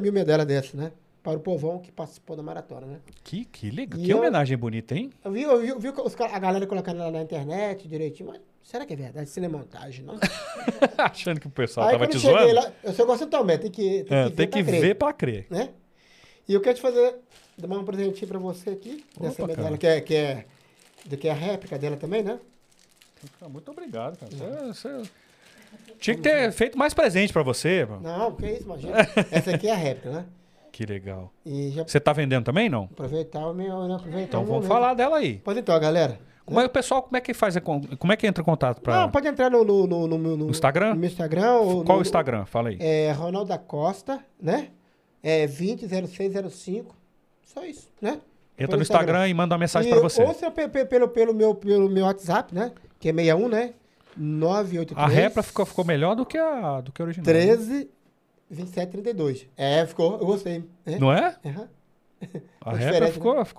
mil medalhas dessas, né? Para o povão que participou da maratona, né? Que legal. Que homenagem bonita, hein? Eu vi a galera colocando lá na internet direitinho. Mas será que é verdade? Isso não é montagem, não? Achando que o pessoal aí, tava te zoando. Lá, eu só gosto totalmente. Tem que ver pra crer. Né? E eu quero te dar um presentinho pra você aqui. Dessa medalha, que é a réplica dela também, né? Muito obrigado, cara. Você... Tinha que ter feito mais presente pra você. Mano. Não, que isso, imagina. Essa aqui é a réplica, né? Que legal. Você tá vendendo também, não? Aproveitar o meu. Então vamos falar dela aí. Pode então, galera. Como é que entra em contato? Pode entrar no Instagram? No meu Instagram. Qual o Instagram? Fala aí. É Ronaldo da Costa, né? É 200605. Só isso, né? Entra no Instagram e manda uma mensagem pra você. Ou pelo meu WhatsApp, né? Que é 61, né? 983. A réplica ficou melhor do que a original. 13... 27,32. É, ficou, eu gostei. Né? Não é? Uhum. A réplica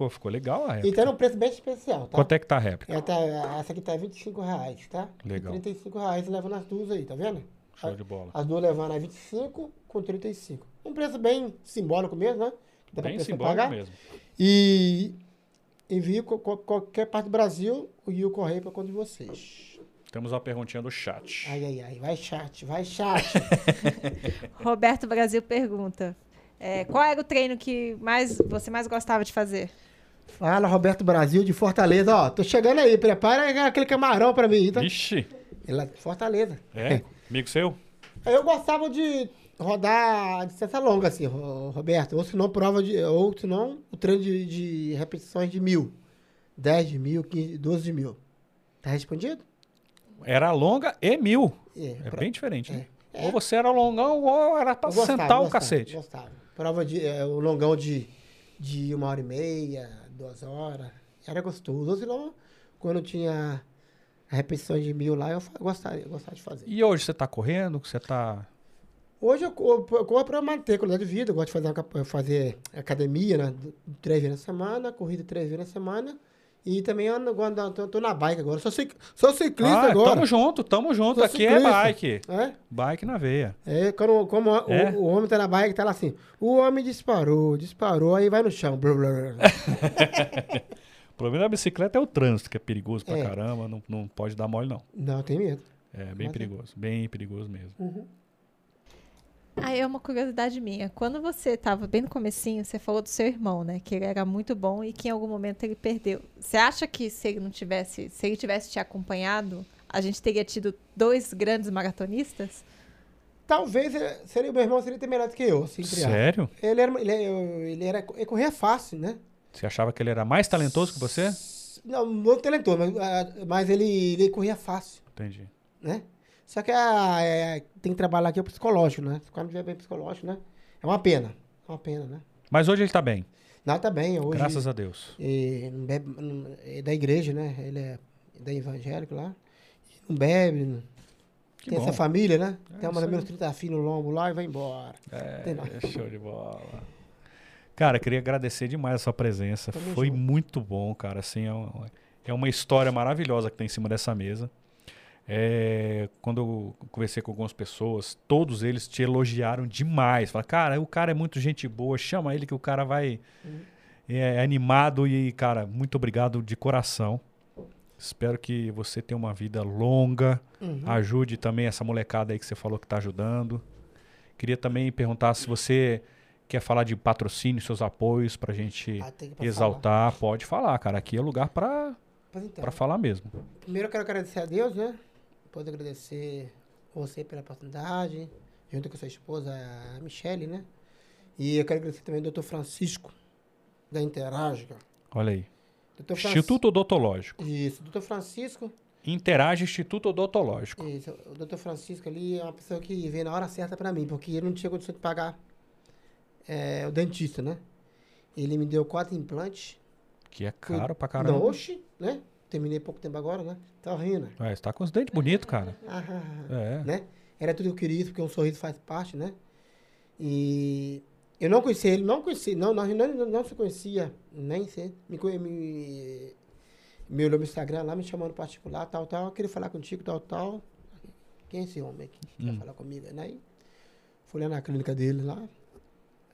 ficou legal, a réplica. Então é um preço bem especial, tá? Quanto é que tá a réplica? Essa aqui tá R$25, tá? Legal. E R$35 levando as duas aí, tá vendo? Show de bola. As duas levando a 25 com 35. Um preço bem simbólico mesmo, né? Dá bem simbólico pagar. Mesmo. E envio qualquer parte do Brasil e o correio para conta de vocês. Temos uma perguntinha do chat. Vai chat. Roberto Brasil pergunta, qual era o treino que você mais gostava de fazer? Fala, Roberto Brasil de Fortaleza. Ó, tô chegando aí, prepara aquele camarão pra mim. Tá? Ixi. Ele é de Fortaleza. É? Amigo seu? Eu gostava de rodar a distância longa, assim, Roberto. Ou se não, o treino de repetições de 1.000. 10 de 1.000, 15, 12 de 1.000. Tá respondido? Era longa e 1.000. Bem diferente, né? Ou você era longão ou era pra sentar o cacete. Gostava. Prova de o longão de 1h30, 2 horas. Era gostoso. Senão, quando tinha a repetição de 1.000 lá, eu gostava de fazer. E hoje você tá correndo? Você tá... Hoje eu corro pra manter a qualidade de vida. Eu gosto de fazer academia, né? 3 vezes na semana, corrida 3 vezes na semana. E também eu tô na bike agora. Sou ciclista agora. Tamo junto. Aqui é bike. É? Bike na veia. É, o homem tá na bike, tá lá assim. O homem disparou, aí vai no chão. Blá, blá, blá. O problema da bicicleta é o trânsito, que é perigoso pra caramba. Não pode dar mole, não. Não, tem medo. É, bem perigoso mesmo. Uhum. É uma curiosidade minha. Quando você estava bem no comecinho, você falou do seu irmão, né? Que ele era muito bom e que em algum momento ele perdeu. Você acha que se ele tivesse te acompanhado, a gente teria tido 2 grandes maratonistas? Talvez meu irmão seria melhor do que eu. Assim, sério? Ele corria fácil, né? Você achava que ele era mais talentoso que você? Não talentoso, mas ele corria fácil. Entendi. Né? Só que tem que trabalhar aqui o psicológico, né? Se o cara não tiver bem psicológico, né? É uma pena, né? Mas hoje ele tá bem? Não, tá bem. Hoje, graças a Deus. É da igreja, né? Ele é da evangélico lá. Não bebe. Não. Tem bom. Essa família, né? Tem mais ou menos 30 filhos no lombo lá e vai embora. É show de bola. Cara, queria agradecer demais a sua presença. Foi muito bom, cara. Assim, é uma história maravilhosa que tem em cima dessa mesa. Quando eu conversei com algumas pessoas, todos eles te elogiaram demais. Falaram, cara, o cara é muito gente boa, chama ele que o cara vai animado. E, cara, muito obrigado de coração. Espero que você tenha uma vida longa. Uhum. Ajude também essa molecada aí que você falou que tá ajudando. Queria também perguntar se você quer falar de patrocínio, seus apoios, pra gente exaltar. Falar. Pode falar, cara. Aqui é lugar pra falar mesmo. Primeiro eu quero agradecer a Deus, né? Poder agradecer você pela oportunidade, junto com a sua esposa, a Michele, né? E eu quero agradecer também ao Dr. Francisco, da Interage. Olha aí. Instituto Odontológico. Isso, Dr. Francisco. Interage Instituto Odontológico. Isso, o Dr. Francisco ali é uma pessoa que veio na hora certa para mim, porque ele não tinha condição de pagar o dentista, né? Ele me deu 4 implantes. Que é caro pra caramba. Não, oxe, né? Terminei pouco tempo agora, né? Tá rindo. Você tá com os dentes bonitos, cara. Né? Era tudo que eu queria, porque um sorriso faz parte, né? E Eu não conhecia ele, nós não se conhecia, nem sei. Me olhou no Instagram lá, me chamando particular, tal, tal, queria falar contigo, tal, tal. Quem é esse homem aqui que quer falar comigo? Aí, fui lá na clínica dele lá.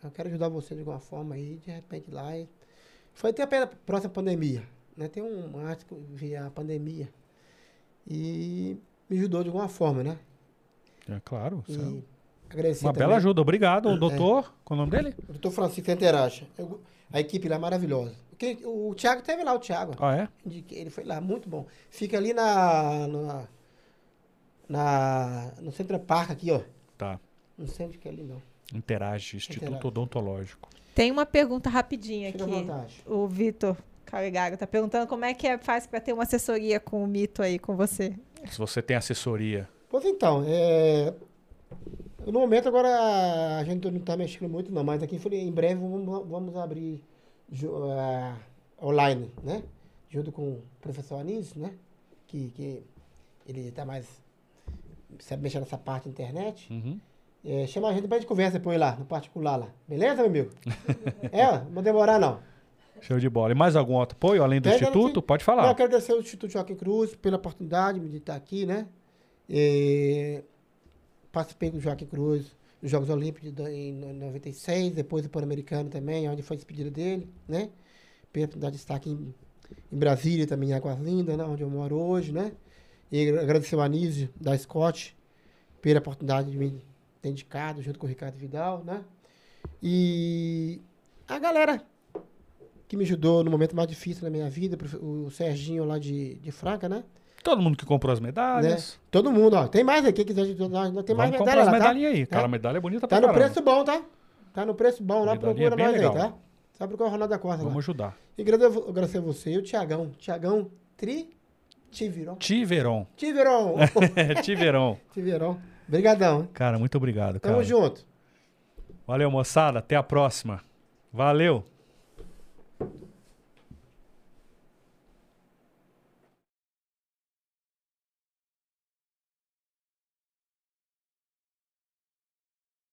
Eu quero ajudar você de alguma forma aí, de repente lá. E... foi até a próxima pandemia, né? Tem um artigo via a pandemia. E me ajudou de alguma forma, né? É claro, sim. Uma bela ajuda, obrigado. O doutor, qual é o nome dele? O doutor Francisco Interage. A equipe lá é maravilhosa. O Tiago esteve lá, o Tiago. Ah, é? Ele foi lá, muito bom. Fica ali no Centro Parque aqui, ó. Tá. Não sei onde que é ali, não. Interage, Instituto Odontológico. Tem uma pergunta rapidinha aqui. O Vitor Calegaro tá perguntando como é que faz para ter uma assessoria com o Mito aí, com você. Se você tem assessoria. Pois então, no momento agora a gente não está mexendo muito não, mas aqui em breve vamos abrir online, né? Junto com o professor Anísio, né? Que ele está mais sabe mexer nessa parte da internet. Chama a gente para a gente conversa depois lá, no particular lá. Beleza, meu amigo? Não vou demorar não. Show de bola. E mais algum outro apoio além do Instituto? Pode falar. Eu quero agradecer ao Instituto Joaquim Cruz pela oportunidade de estar aqui, né? Participei com o Joaquim Cruz nos Jogos Olímpicos em 96, depois do Pan-Americano também, onde foi a despedida dele, né? Pela oportunidade de estar aqui em Brasília também, em Águas Lindas, né? Onde eu moro hoje, né? E agradecer ao Anísio, da Scott, pela oportunidade de me ter indicado, junto com o Ricardo Vidal, né? E a galera que me ajudou no momento mais difícil da minha vida, o Serginho lá de Franca, né? Todo mundo que comprou as medalhas. Né? Todo mundo, ó. Tem mais aqui que tem mais medalha lá, tá? Aí. Cara, a medalha é bonita pra caramba. Tá no preço bom, tá? Tá no preço bom lá, procura nós legal. Aí, tá? Sabe o que é o Ronaldo da Costa? Vamos lá. Ajudar. E agradecer a você e o Tiagão. Tiagão Tiveron. Tiveron. Tiveron. Tiveron. Obrigadão. Cara, muito obrigado, cara. Tamo junto. Valeu, moçada. Até a próxima. Valeu.